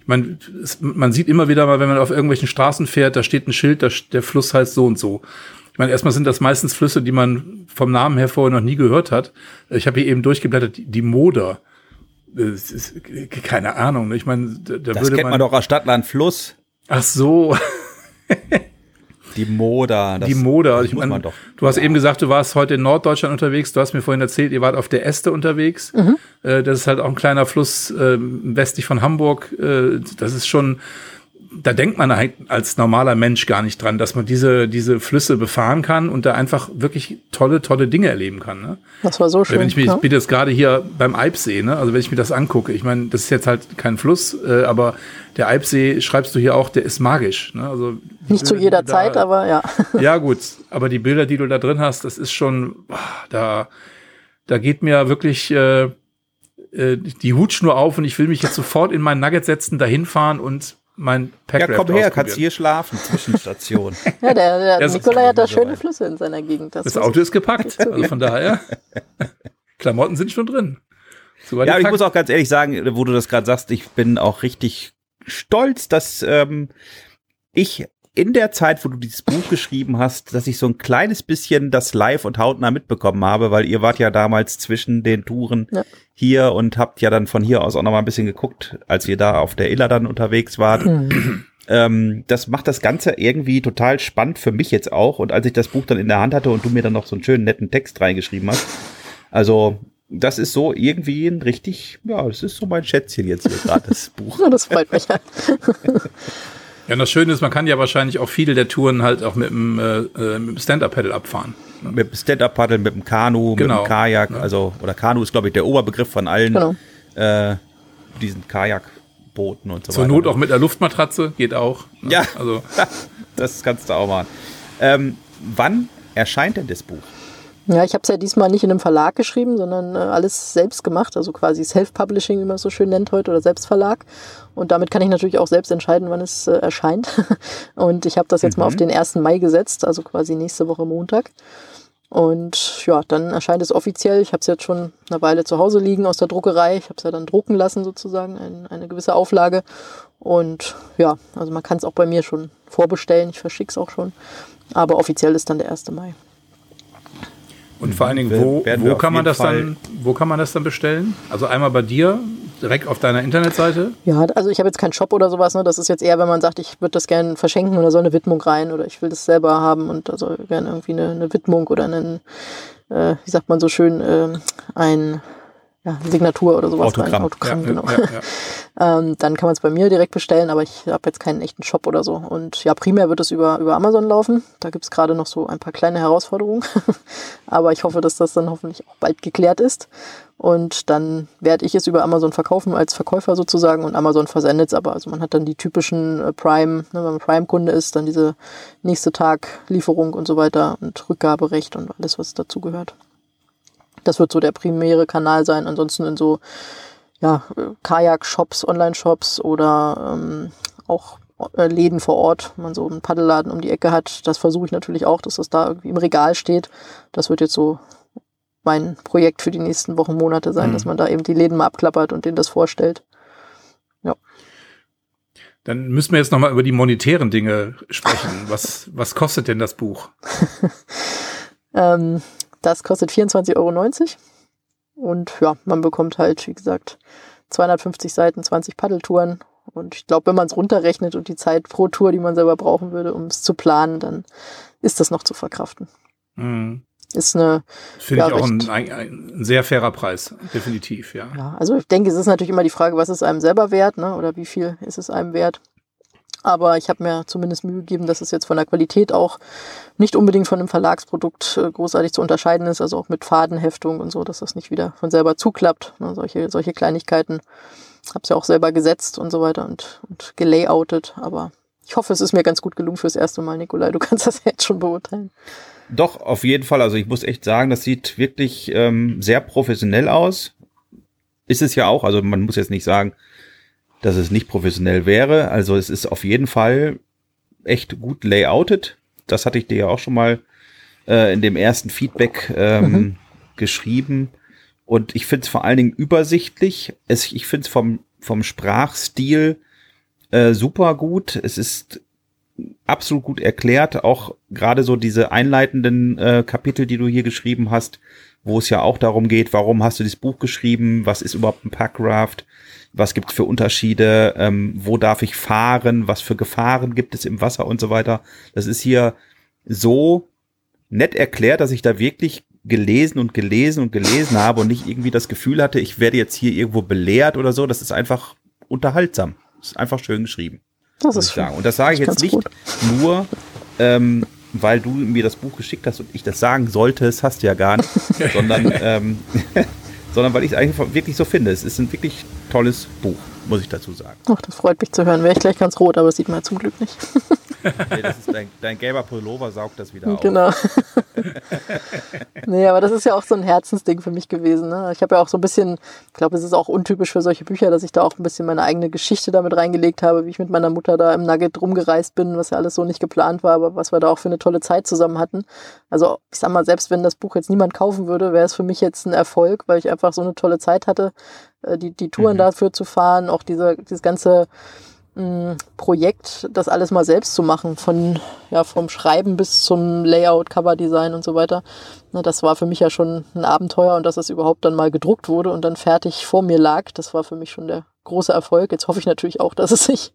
Ich meine, es, man sieht immer wieder mal, wenn man auf irgendwelchen Straßen fährt, da steht ein Schild, dass der Fluss heißt so und so. Ich meine, erstmal sind das meistens Flüsse, die man vom Namen her vorher noch nie gehört hat. Ich habe hier eben durchgeblättert, die Moder. Das ist, keine Ahnung. Ich meine, da, da das würde man. Das kennt man doch als Stadtland Fluss. Ach so. Die Moder. Das, die Moder. Das ich mein, doch. Du hast ja. eben gesagt, du warst heute in Norddeutschland unterwegs. Du hast mir vorhin erzählt, ihr wart auf der Este unterwegs. Mhm. Das ist halt auch ein kleiner Fluss äh, westlich von Hamburg. Das ist schon, da denkt man als normaler Mensch gar nicht dran, dass man diese diese Flüsse befahren kann und da einfach wirklich tolle, tolle Dinge erleben kann. Ne? Das war so schön. Wenn ich mir, ja. ich bin jetzt gerade hier beim Eibsee, ne? Also wenn ich mir das angucke, ich meine, das ist jetzt halt kein Fluss, äh, aber der Eibsee, schreibst du hier auch, der ist magisch. Ne? Also nicht Bilder, zu jeder da, Zeit, aber ja. Ja gut, aber die Bilder, die du da drin hast, das ist schon, da da geht mir wirklich äh, die Hutschnur auf und ich will mich jetzt sofort in meinen Nugget setzen, dahin fahren und mein Packraft ja, komm her, kannst hier schlafen, Zwischenstation. Ja, der, der Nikolai hat da schöne Flüsse in seiner Gegend. Das, das Auto ist gepackt, also von daher, Klamotten sind schon drin. Sogar ja, ich muss auch ganz ehrlich sagen, wo du das gerade sagst, ich bin auch richtig stolz, dass ähm, ich in der Zeit, wo du dieses Buch geschrieben hast, dass ich so ein kleines bisschen das live und hautnah mitbekommen habe, weil ihr wart ja damals zwischen den Touren ja. hier und habt ja dann von hier aus auch noch mal ein bisschen geguckt, als ihr da auf der Iller dann unterwegs wart. Mhm. Ähm, das macht das Ganze irgendwie total spannend für mich jetzt auch. Und als ich das Buch dann in der Hand hatte und du mir dann noch so einen schönen netten Text reingeschrieben hast, also das ist so irgendwie ein richtig, ja, das ist so mein Schätzchen jetzt hier gerade, das Buch. Das freut mich halt. Ja, und das Schöne ist, man kann ja wahrscheinlich auch viele der Touren halt auch mit dem, äh, mit dem Stand-Up-Paddle abfahren. Ne? Mit dem Stand-Up-Paddle, mit dem Kanu, genau. mit dem Kajak, ja. also, oder Kanu ist, glaube ich, der Oberbegriff von allen, genau. äh, diesen Kajakbooten und so Zur weiter. Zur Not auch mit der Luftmatratze, geht auch. Ne? Ja, also. Das kannst du auch machen. Ähm, wann erscheint denn das Buch? Ja, ich habe es ja diesmal nicht in einem Verlag geschrieben, sondern äh, alles selbst gemacht, also quasi Self-Publishing, wie man es so schön nennt heute, oder Selbstverlag. Und damit kann ich natürlich auch selbst entscheiden, wann es äh, erscheint. Und ich habe das jetzt mhm. mal auf den ersten Mai gesetzt, also quasi nächste Woche Montag. Und ja, dann erscheint es offiziell. Ich habe es jetzt schon eine Weile zu Hause liegen aus der Druckerei. Ich habe es ja dann drucken lassen sozusagen, ein, eine gewisse Auflage. Und ja, also man kann es auch bei mir schon vorbestellen. Ich verschicke es auch schon. Aber offiziell ist dann der erste Mai. Und vor allen Dingen, wo, wo, kann man das dann, wo kann man das dann bestellen? Also einmal bei dir, direkt auf deiner Internetseite? Ja, also ich habe jetzt keinen Shop oder sowas. Ne? Das ist jetzt eher, wenn man sagt, ich würde das gerne verschenken oder soll eine Widmung rein oder ich will das selber haben und da soll gerne irgendwie eine, eine Widmung oder einen, äh, wie sagt man so schön, äh, ein... Ja, Signatur oder sowas. Autogramm. Ein Autogramm, ja, genau. Ja, ja. ähm, dann kann man es bei mir direkt bestellen, aber ich habe jetzt keinen echten Shop oder so. Und ja, primär wird es über, über Amazon laufen. Da gibt es gerade noch so ein paar kleine Herausforderungen. Aber ich hoffe, dass das dann hoffentlich auch bald geklärt ist. Und dann werde ich es über Amazon verkaufen als Verkäufer sozusagen und Amazon versendet es aber. Also man hat dann die typischen Prime, ne, wenn man Prime-Kunde ist, dann diese nächste Tag Lieferung und so weiter und Rückgaberecht und alles, was dazugehört. Das wird so der primäre Kanal sein. Ansonsten in so ja, Kajak-Shops, Online-Shops oder ähm, auch Läden vor Ort, wenn man so einen Paddelladen um die Ecke hat. Das versuche ich natürlich auch, dass das da irgendwie im Regal steht. Das wird jetzt so mein Projekt für die nächsten Wochen, Monate sein, mhm. dass man da eben die Läden mal abklappert und denen das vorstellt. Ja. Dann müssen wir jetzt nochmal über die monetären Dinge sprechen. Was, was kostet denn das Buch? ähm... Das kostet vierundzwanzig Euro neunzig und ja, man bekommt halt, wie gesagt, zweihundertfünfzig Seiten, zwanzig Paddeltouren und ich glaube, wenn man es runterrechnet und die Zeit pro Tour, die man selber brauchen würde, um es zu planen, dann ist das noch zu verkraften. Mhm. Ist eine. Finde ja, ich auch recht, ein, ein sehr fairer Preis, definitiv, ja. Ja. Also ich denke, es ist natürlich immer die Frage, was ist einem selber wert, ne? Oder wie viel ist es einem wert? Aber ich habe mir zumindest Mühe gegeben, dass es jetzt von der Qualität auch nicht unbedingt von einem Verlagsprodukt großartig zu unterscheiden ist. Also auch mit Fadenheftung und so, dass das nicht wieder von selber zuklappt. Ne, solche, solche Kleinigkeiten habe ich ja auch selber gesetzt und so weiter und, und gelayoutet. Aber ich hoffe, es ist mir ganz gut gelungen fürs erste Mal, Nikolai. Du kannst das ja jetzt schon beurteilen. Doch, auf jeden Fall. Also ich muss echt sagen, das sieht wirklich ähm, sehr professionell aus. Ist es ja auch. Also man muss jetzt nicht sagen, dass es nicht professionell wäre. Also es ist auf jeden Fall echt gut layoutet. Das hatte ich dir ja auch schon mal äh, in dem ersten Feedback ähm, mhm. geschrieben. Und ich finde es vor allen Dingen übersichtlich. Es, ich finde es vom, vom Sprachstil äh, super gut. Es ist absolut gut erklärt. Auch gerade so diese einleitenden äh, Kapitel, die du hier geschrieben hast, wo es ja auch darum geht, warum hast du dieses Buch geschrieben? Was ist überhaupt ein Packraft? Was gibt es für Unterschiede, ähm, wo darf ich fahren, was für Gefahren gibt es im Wasser und so weiter. Das ist hier so nett erklärt, dass ich da wirklich gelesen und gelesen und gelesen habe und nicht irgendwie das Gefühl hatte, ich werde jetzt hier irgendwo belehrt oder so. Das ist einfach unterhaltsam. Das ist einfach schön geschrieben. Das ist schön. Und das sage ich jetzt nicht nur, ähm, weil du mir das Buch geschickt hast und ich das sagen sollte, das hast du ja gar nicht, sondern... Ähm, sondern weil ich es eigentlich wirklich so finde. Es ist ein wirklich tolles Buch, muss ich dazu sagen. Ach, das freut mich zu hören. Wäre ich gleich ganz rot, aber das sieht man zum Glück nicht. Nee, das ist dein, dein gelber Pullover saugt das wieder auf. Genau. Nee, aber das ist ja auch so ein Herzensding für mich gewesen. Ne? Ich habe ja auch so ein bisschen, ich glaube, es ist auch untypisch für solche Bücher, dass ich da auch ein bisschen meine eigene Geschichte damit reingelegt habe, wie ich mit meiner Mutter da im Nugget rumgereist bin, was ja alles so nicht geplant war, aber was wir da auch für eine tolle Zeit zusammen hatten. Also ich sag mal, selbst wenn das Buch jetzt niemand kaufen würde, wäre es für mich jetzt ein Erfolg, weil ich einfach so eine tolle Zeit hatte, die, die Touren mhm. dafür zu fahren, auch diese, dieses ganze... Projekt, das alles mal selbst zu machen, von ja vom Schreiben bis zum Layout, Coverdesign und so weiter. Na, das war für mich ja schon ein Abenteuer und dass es überhaupt dann mal gedruckt wurde und dann fertig vor mir lag, das war für mich schon der große Erfolg. Jetzt hoffe ich natürlich auch, dass es sich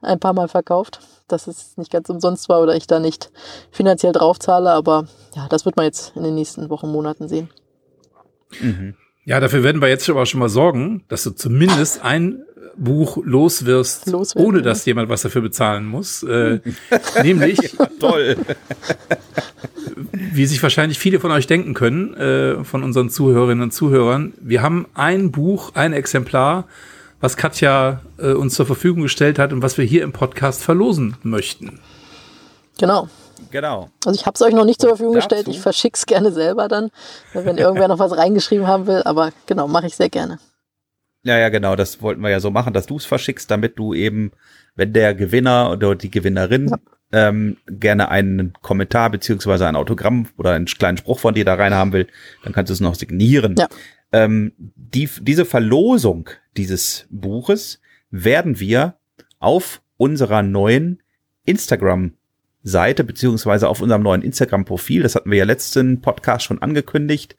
ein paar Mal verkauft, dass es nicht ganz umsonst war oder ich da nicht finanziell draufzahle, aber ja, das wird man jetzt in den nächsten Wochen, Monaten sehen. Mhm. Ja, dafür werden wir jetzt aber schon mal sorgen, dass du zumindest ein Buch los wirst, Loswerden, ohne dass jemand was dafür bezahlen muss. Äh, nämlich, ja, toll. Wie sich wahrscheinlich viele von euch denken können, äh, von unseren Zuhörerinnen und Zuhörern, wir haben ein Buch, ein Exemplar, was Katja äh, uns zur Verfügung gestellt hat und was wir hier im Podcast verlosen möchten. Genau. Genau. Also ich habe es euch noch nicht zur Verfügung dazu gestellt. Ich verschicke es gerne selber dann, wenn irgendwer noch was reingeschrieben haben will. Aber genau, mache ich sehr gerne. Ja, ja, genau, das wollten wir ja so machen, dass du es verschickst, damit du eben, wenn der Gewinner oder die Gewinnerin ja. ähm, gerne einen Kommentar beziehungsweise ein Autogramm oder einen kleinen Spruch von dir da rein haben will, dann kannst du es noch signieren. Ja. Ähm, die, diese Verlosung dieses Buches werden wir auf unserer neuen Instagram-Seite beziehungsweise auf unserem neuen Instagram-Profil, das hatten wir ja letzten Podcast schon angekündigt,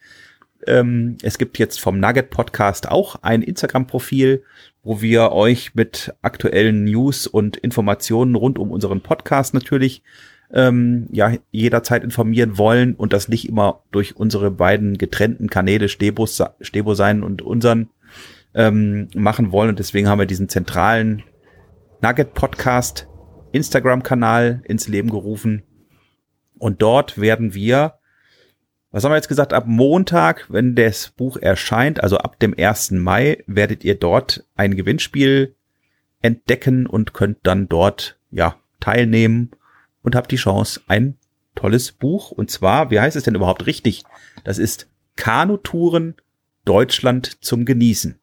ähm, es gibt jetzt vom Nugget-Podcast auch ein Instagram-Profil, wo wir euch mit aktuellen News und Informationen rund um unseren Podcast natürlich ähm, ja jederzeit informieren wollen und das nicht immer durch unsere beiden getrennten Kanäle Stebo, Stebo sein und unseren ähm, machen wollen. Und deswegen haben wir diesen zentralen Nugget-Podcast Instagram-Kanal ins Leben gerufen. Und dort werden wir, was haben wir jetzt gesagt, ab Montag, wenn das Buch erscheint, also ab dem ersten Mai, werdet ihr dort ein Gewinnspiel entdecken und könnt dann dort ja teilnehmen und habt die Chance, ein tolles Buch. Und zwar, wie heißt es denn überhaupt richtig? Das ist Kanutouren Deutschland zum Genießen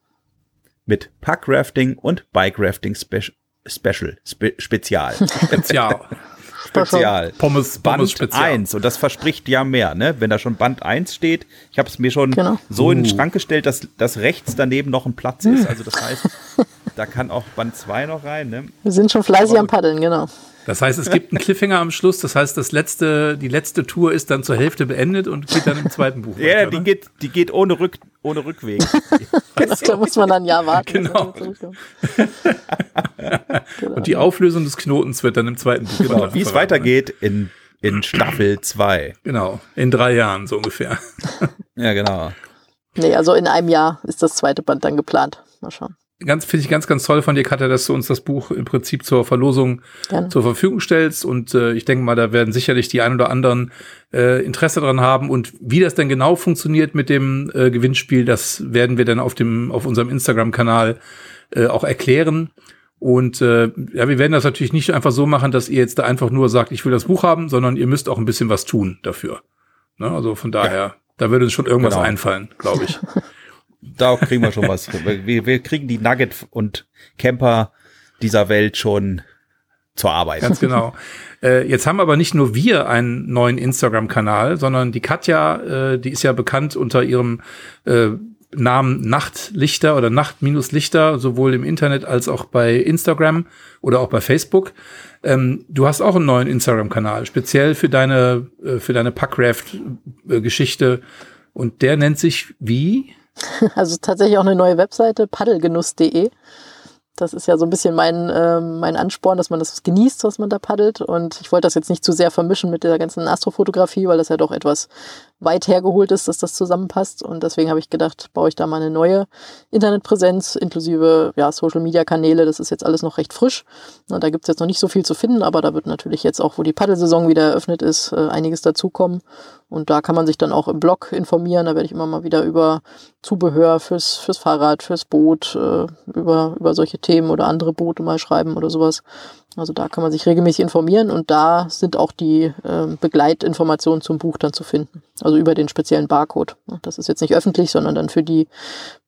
mit Packrafting und Bikerafting Special. Special, Spe- Spezial. Spezial. Spezial. Pommes, Pommes Band eins. Und das verspricht ja mehr, ne? Wenn da schon Band eins steht. Ich habe es mir schon genau. so uh. in den Schrank gestellt, dass, dass rechts daneben noch ein Platz ist. Also das heißt, da kann auch Band zwei noch rein, ne? Wir sind schon fleißig am Paddeln, genau. Das heißt, es gibt einen Cliffhanger am Schluss. Das heißt, das letzte, die letzte Tour ist dann zur Hälfte beendet und geht dann im zweiten Buch. Ja, weiter, die, geht, die geht ohne, Rück, ohne Rückweg. Das da muss man dann ein Jahr warten. Genau. Genau. Und die Auflösung des Knotens wird dann im zweiten Buch. Genau, wie es weitergeht in, in Staffel zwei. Genau, in drei Jahren so ungefähr. Ja, genau. Nee, also in einem Jahr ist das zweite Band dann geplant. Mal schauen. Ganz, finde ich ganz, ganz toll von dir, Katja, dass du uns das Buch im Prinzip zur Verlosung Gerne. zur Verfügung stellst. Und äh, ich denke mal, da werden sicherlich die ein oder anderen äh, Interesse dran haben. Und wie das denn genau funktioniert mit dem äh, Gewinnspiel, das werden wir dann auf dem, auf unserem Instagram-Kanal äh, auch erklären. Und äh, ja, wir werden das natürlich nicht einfach so machen, dass ihr jetzt da einfach nur sagt, ich will das Buch haben, sondern ihr müsst auch ein bisschen was tun dafür. Ne? Also von daher, ja. da würde uns schon irgendwas genau. einfallen, glaube ich. Da kriegen wir schon was. Wir, wir kriegen die Nugget- und Camper dieser Welt schon zur Arbeit. Ganz genau. Äh, jetzt haben aber nicht nur wir einen neuen Instagram-Kanal, sondern die Katja, äh, die ist ja bekannt unter ihrem äh, Namen Nachtlichter oder Nacht-Lichter, sowohl im Internet als auch bei Instagram oder auch bei Facebook. Ähm, du hast auch einen neuen Instagram-Kanal, speziell für deine, äh, für deine Packraft-Geschichte. Und der nennt sich wie? Also tatsächlich auch eine neue Webseite, paddelgenuss punkt de. Das ist ja so ein bisschen mein, äh, mein Ansporn, dass man das genießt, was man da paddelt. Und ich wollte das jetzt nicht zu sehr vermischen mit der ganzen Astrofotografie, weil das ja doch etwas weit hergeholt ist, dass das zusammenpasst. Und deswegen habe ich gedacht, baue ich da mal eine neue Internetpräsenz inklusive ja, Social-Media-Kanäle. Das ist jetzt alles noch recht frisch. Und da gibt es jetzt noch nicht so viel zu finden, aber da wird natürlich jetzt auch, wo die Paddelsaison wieder eröffnet ist, äh, einiges dazukommen. Und da kann man sich dann auch im Blog informieren. Da werde ich immer mal wieder über Zubehör fürs, fürs Fahrrad, fürs Boot, äh, über, über solche Themen oder andere Boote mal schreiben oder sowas. Also da kann man sich regelmäßig informieren und da sind auch die äh, Begleitinformationen zum Buch dann zu finden. Also über den speziellen Barcode. Das ist jetzt nicht öffentlich, sondern dann für die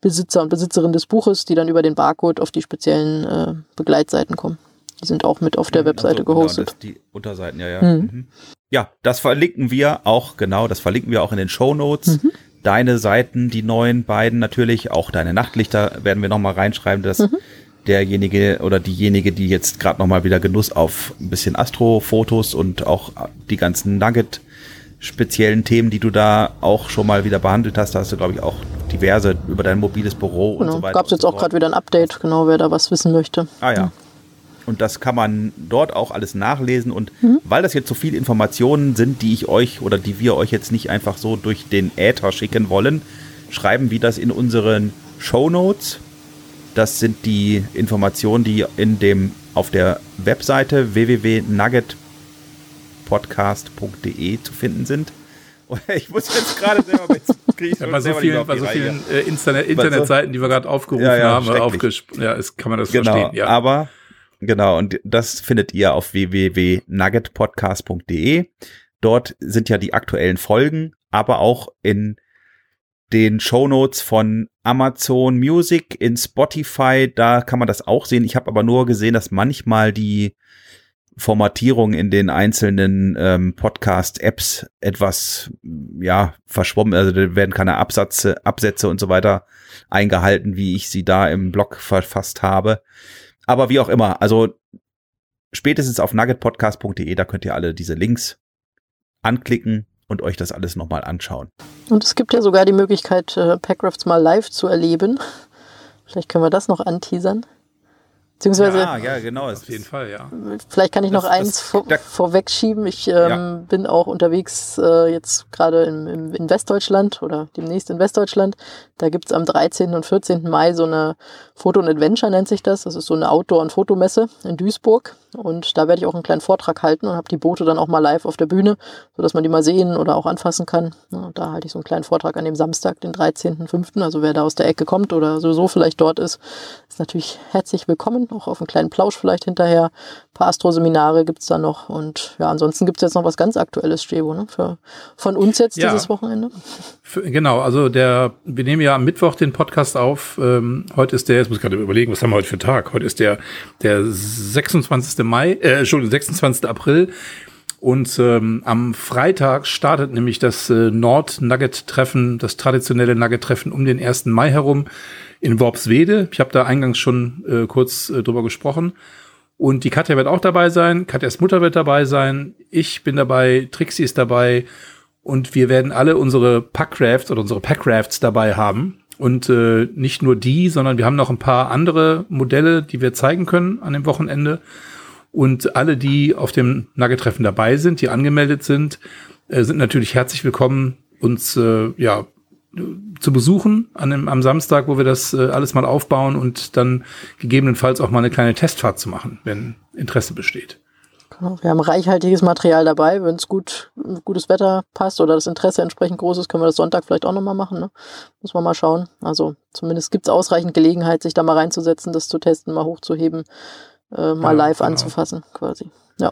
Besitzer und Besitzerinnen des Buches, die dann über den Barcode auf die speziellen äh, Begleitseiten kommen. Die sind auch mit auf der Webseite also, gehostet. Genau, das, die Unterseiten, ja, ja. Mhm. Ja, das verlinken wir auch, genau, das verlinken wir auch in den Shownotes. Mhm. Deine Seiten, die neuen beiden natürlich, auch deine Nachtlichter werden wir nochmal reinschreiben, dass mhm. derjenige oder diejenige, die jetzt gerade nochmal wieder Genuss auf ein bisschen Astrofotos und auch die ganzen Nugget-speziellen Themen, die du da auch schon mal wieder behandelt hast, da hast du, glaube ich, auch diverse über dein mobiles Büro genau. und so weiter. Gab es jetzt auch gerade wieder ein Update, genau, wer da was wissen möchte. Ah ja. Mhm. Und das kann man dort auch alles nachlesen. Und mhm. weil das jetzt so viele Informationen sind, die ich euch oder die wir euch jetzt nicht einfach so durch den Äther schicken wollen, schreiben wir das in unseren Shownotes. Das sind die Informationen, die in dem auf der Webseite w w w punkt nuggetpodcast punkt de zu finden sind. Ich muss jetzt gerade selber mit. Ja, bei so vielen, bei so vielen äh, Internet- Internetseiten, die wir gerade aufgerufen ja, ja, haben, aufgesp- ja, ist, kann man das genau, verstehen. Ja. Aber genau, und das findet ihr auf w w w punkt nuggetpodcast punkt de. Dort sind ja die aktuellen Folgen, aber auch in den Shownotes von Amazon Music, in Spotify, da kann man das auch sehen. Ich habe aber nur gesehen, dass manchmal die Formatierung in den einzelnen ähm, Podcast-Apps etwas ja verschwommen. Also da werden keine Absätze, Absätze und so weiter eingehalten, wie ich sie da im Blog verfasst habe. Aber wie auch immer, also spätestens auf nuggetpodcast punkt de, da könnt ihr alle diese Links anklicken und euch das alles nochmal anschauen. Und es gibt ja sogar die Möglichkeit, äh, Packrafts mal live zu erleben. Vielleicht können wir das noch anteasern. Beziehungsweise, ja, ja, genau, auf jeden Fall, ja. Vielleicht kann ich noch das, eins das, vor, da, vorwegschieben. Ich ähm, ja. bin auch unterwegs äh, jetzt gerade in, in, in Westdeutschland oder demnächst in Westdeutschland. Da gibt es am dreizehnten und vierzehnten Mai so eine Foto und Adventure, nennt sich das. Das ist so eine Outdoor- und Fotomesse in Duisburg. Und da werde ich auch einen kleinen Vortrag halten und habe die Boote dann auch mal live auf der Bühne, sodass man die mal sehen oder auch anfassen kann. Und da halte ich so einen kleinen Vortrag an dem Samstag, den dreizehnten fünften Also wer da aus der Ecke kommt oder sowieso vielleicht dort ist, ist natürlich herzlich willkommen. Auch auf einen kleinen Plausch vielleicht hinterher. Ein paar Astro-Seminare gibt es da noch. Und ja, ansonsten gibt es jetzt noch was ganz Aktuelles, Stebo, ne? Für, von uns jetzt ja, dieses Wochenende. Für, genau, also der, wir nehmen ja am Mittwoch den Podcast auf. Ähm, heute ist der, jetzt muss ich gerade überlegen, was haben wir heute für einen Tag? Heute ist der, der sechsundzwanzigste Mai, äh, Entschuldigung, sechsundzwanzigster April. Und ähm, am Freitag startet nämlich das äh, Nord-Nugget-Treffen, das traditionelle Nugget-Treffen um den ersten Mai herum in Worpswede. Ich habe da eingangs schon äh, kurz äh, drüber gesprochen. Und die Katja wird auch dabei sein, Katjas Mutter wird dabei sein, ich bin dabei, Trixi ist dabei. Und wir werden alle unsere Packrafts oder unsere Packrafts dabei haben. Und äh, nicht nur die, sondern wir haben noch ein paar andere Modelle, die wir zeigen können an dem Wochenende. Und alle, die auf dem Nugget-Treffen dabei sind, die angemeldet sind, äh, sind natürlich herzlich willkommen, uns äh, ja zu besuchen an dem, am Samstag, wo wir das äh, alles mal aufbauen und dann gegebenenfalls auch mal eine kleine Testfahrt zu machen, wenn Interesse besteht. Wir haben reichhaltiges Material dabei. Wenn es gut, gutes Wetter passt oder das Interesse entsprechend groß ist, können wir das Sonntag vielleicht auch nochmal machen. Ne? Muss man mal schauen. Also zumindest gibt es ausreichend Gelegenheit, sich da mal reinzusetzen, das zu testen, mal hochzuheben, äh, mal ja, live genau. anzufassen quasi. Ja.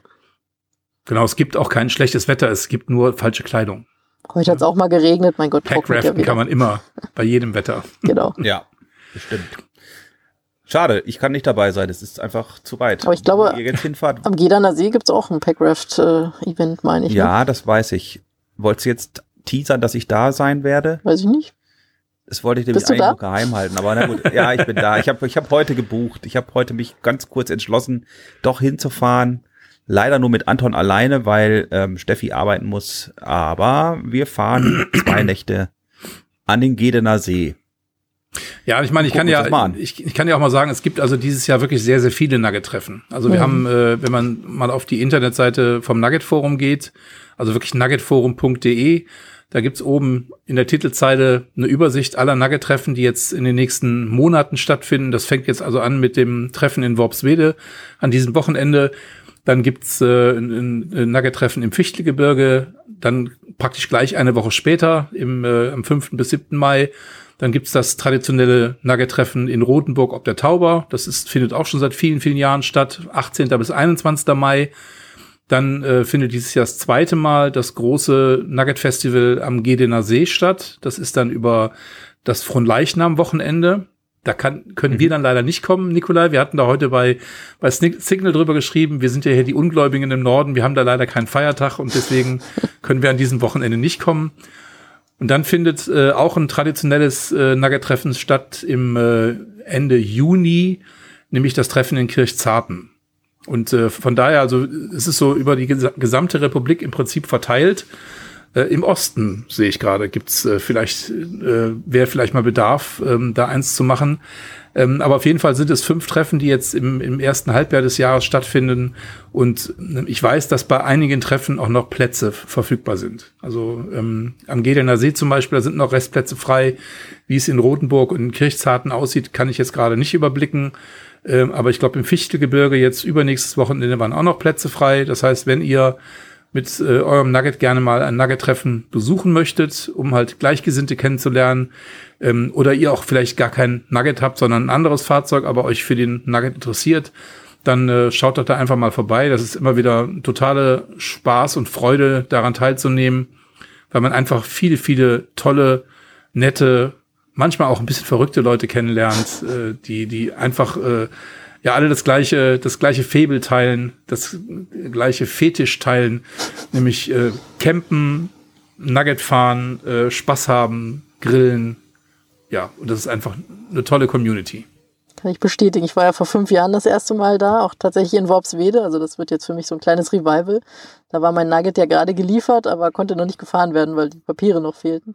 Genau, es gibt auch kein schlechtes Wetter, es gibt nur falsche Kleidung. Heute hat es auch mal geregnet, mein Gott. Packraften ja kann man immer, bei jedem Wetter. Genau. Ja, bestimmt. Schade, ich kann nicht dabei sein, es ist einfach zu weit. Aber ich glaube, am Gederner See gibt es auch ein Packraft-Event, äh, meine ich. Ja, ne? Das weiß ich. Wolltest du jetzt teasern, dass ich da sein werde? Weiß ich nicht. Das wollte ich nämlich eigentlich nur geheim halten, aber na gut, ja, ich bin da. Ich habe ich hab heute gebucht, ich habe heute mich ganz kurz entschlossen, doch hinzufahren. Leider nur mit Anton alleine, weil ähm, Steffi arbeiten muss, aber wir fahren zwei Nächte an den Gederner See. Ja, ich meine, ich Guck kann ja, ich, ich kann ja auch mal sagen, es gibt also dieses Jahr wirklich sehr, sehr viele Nugget-Treffen. Also wir mhm. haben, äh, wenn man mal auf die Internetseite vom Nugget-Forum geht, also wirklich nuggetforum punkt de, da gibt's oben in der Titelzeile eine Übersicht aller Nugget-Treffen, die jetzt in den nächsten Monaten stattfinden. Das fängt jetzt also an mit dem Treffen in Worpswede an diesem Wochenende. Dann gibt's äh, ein, ein Nugget-Treffen im Fichtelgebirge, dann praktisch gleich eine Woche später, im, äh, am fünften bis siebten Mai. Dann gibt's das traditionelle Nugget-Treffen in Rothenburg ob der Tauber. Das ist, findet auch schon seit vielen, vielen Jahren statt, achtzehnten bis einundzwanzigsten Mai. Dann äh, findet dieses Jahr das zweite Mal das große Nugget-Festival am Gederner See statt. Das ist dann über das Fronleichnam-Wochenende. Da kann, können mhm. wir dann leider nicht kommen, Nikolai. Wir hatten da heute bei, bei Signal drüber geschrieben, wir sind ja hier die Ungläubigen im Norden, wir haben da leider keinen Feiertag und deswegen können wir an diesem Wochenende nicht kommen. Und dann findet äh, auch ein traditionelles äh, Nugget-Treffen statt im äh, Ende Juni, nämlich das Treffen in Kirchzarten. Und äh, von daher, also es ist so über die ges- gesamte Republik im Prinzip verteilt. Äh, Im Osten, sehe ich gerade, gibt's äh, vielleicht, äh, wäre vielleicht mal Bedarf, ähm, da eins zu machen. Ähm, aber auf jeden Fall sind es fünf Treffen, die jetzt im, im ersten Halbjahr des Jahres stattfinden. Und ich weiß, dass bei einigen Treffen auch noch Plätze f- verfügbar sind. Also ähm, am Gederner See zum Beispiel, da sind noch Restplätze frei. Wie es in Rothenburg und in Kirchzarten aussieht, kann ich jetzt gerade nicht überblicken. Ähm, aber ich glaube, im Fichtelgebirge jetzt übernächstes Wochenende waren auch noch Plätze frei. Das heißt, wenn ihr mit äh, eurem Nugget gerne mal ein Nugget-Treffen besuchen möchtet, um halt Gleichgesinnte kennenzulernen, ähm, oder ihr auch vielleicht gar kein Nugget habt, sondern ein anderes Fahrzeug, aber euch für den Nugget interessiert, dann äh, schaut doch da einfach mal vorbei. Das ist immer wieder totale Spaß und Freude, daran teilzunehmen, weil man einfach viele, viele tolle, nette, manchmal auch ein bisschen verrückte Leute kennenlernt, äh, die die einfach äh, ja alle das gleiche, das gleiche Faible teilen, das gleiche Fetisch teilen, nämlich äh, campen, Nugget fahren, äh, Spaß haben, grillen. Ja, und das ist einfach eine tolle Community. Kann ich bestätigen. Ich war ja vor fünf Jahren das erste Mal da, auch tatsächlich in Worpswede. Also das wird jetzt für mich so ein kleines Revival. Da war mein Nugget ja gerade geliefert, aber konnte noch nicht gefahren werden, weil die Papiere noch fehlten.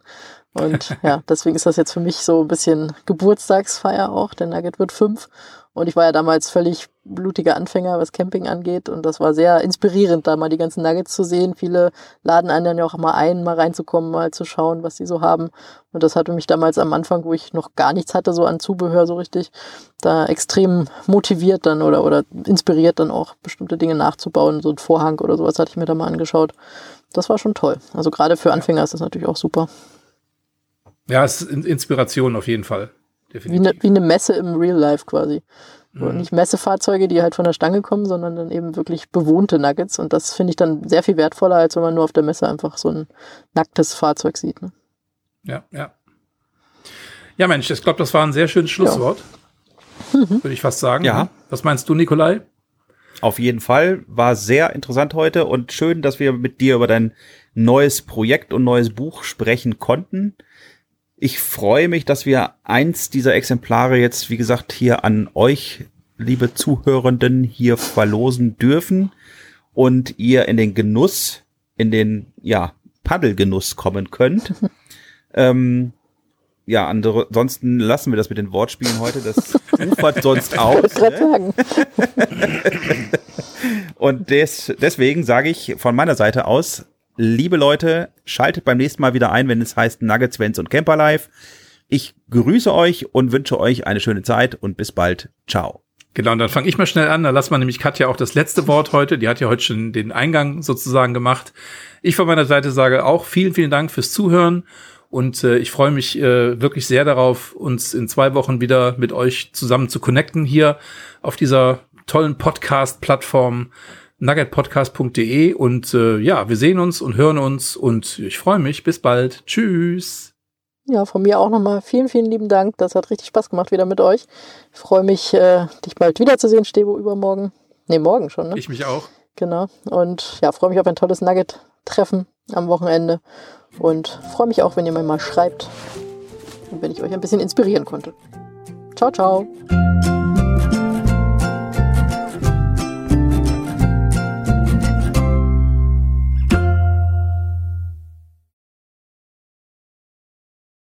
Und ja, deswegen ist das jetzt für mich so ein bisschen Geburtstagsfeier auch. Der Nugget wird fünf. Und ich war ja damals völlig blutiger Anfänger, was Camping angeht. Und das war sehr inspirierend, da mal die ganzen Nuggets zu sehen. Viele laden einen dann ja auch mal ein, mal reinzukommen, mal zu schauen, was die so haben. Und das hatte mich damals am Anfang, wo ich noch gar nichts hatte, so an Zubehör so richtig, da extrem motiviert dann oder, oder inspiriert dann auch, bestimmte Dinge nachzubauen. So ein Vorhang oder sowas hatte ich mir da mal angeschaut. Das war schon toll. Also gerade für Anfänger ist das natürlich auch super. Ja, es ist Inspiration auf jeden Fall. Wie eine, wie eine Messe im Real Life quasi. Und nicht Messefahrzeuge, die halt von der Stange kommen, sondern dann eben wirklich bewohnte Nuggets. Und das finde ich dann sehr viel wertvoller, als wenn man nur auf der Messe einfach so ein nacktes Fahrzeug sieht. Ne? Ja, ja. Ja, Mensch, ich glaube, das war ein sehr schönes Schlusswort. Ja. Mhm. Würde ich fast sagen. Ja. Was meinst du, Nikolai? Auf jeden Fall. War sehr interessant heute und schön, dass wir mit dir über dein neues Projekt und neues Buch sprechen konnten. Ich freue mich, dass wir eins dieser Exemplare jetzt, wie gesagt, hier an euch, liebe Zuhörenden, hier verlosen dürfen und ihr in den Genuss, in den, ja, Paddelgenuss kommen könnt. ähm, ja, andere, ansonsten lassen wir das mit den Wortspielen heute, das ufert sonst aus. Ne? Und des, deswegen sage ich von meiner Seite aus, liebe Leute, schaltet beim nächsten Mal wieder ein, wenn es heißt Nuggets, Vans und Camper Live. Ich grüße euch und wünsche euch eine schöne Zeit und bis bald. Ciao. Genau, und dann fange ich mal schnell an. Da lassen wir nämlich Katja auch das letzte Wort heute. Die hat ja heute schon den Eingang sozusagen gemacht. Ich von meiner Seite sage auch vielen, vielen Dank fürs Zuhören. Und äh, ich freue mich äh, wirklich sehr darauf, uns in zwei Wochen wieder mit euch zusammen zu connecten hier auf dieser tollen Podcast-Plattform. nuggetpodcast punkt de und äh, ja, wir sehen uns und hören uns und ich freue mich. Bis bald. Tschüss. Ja, von mir auch nochmal vielen, vielen lieben Dank. Das hat richtig Spaß gemacht wieder mit euch. Ich freue mich, äh, dich bald wiederzusehen, Stebo, übermorgen. Ne, morgen schon, ne? Ich mich auch. Genau. Und ja, freue mich auf ein tolles Nugget-Treffen am Wochenende und freue mich auch, wenn ihr mir mal schreibt und wenn ich euch ein bisschen inspirieren konnte. Ciao, ciao.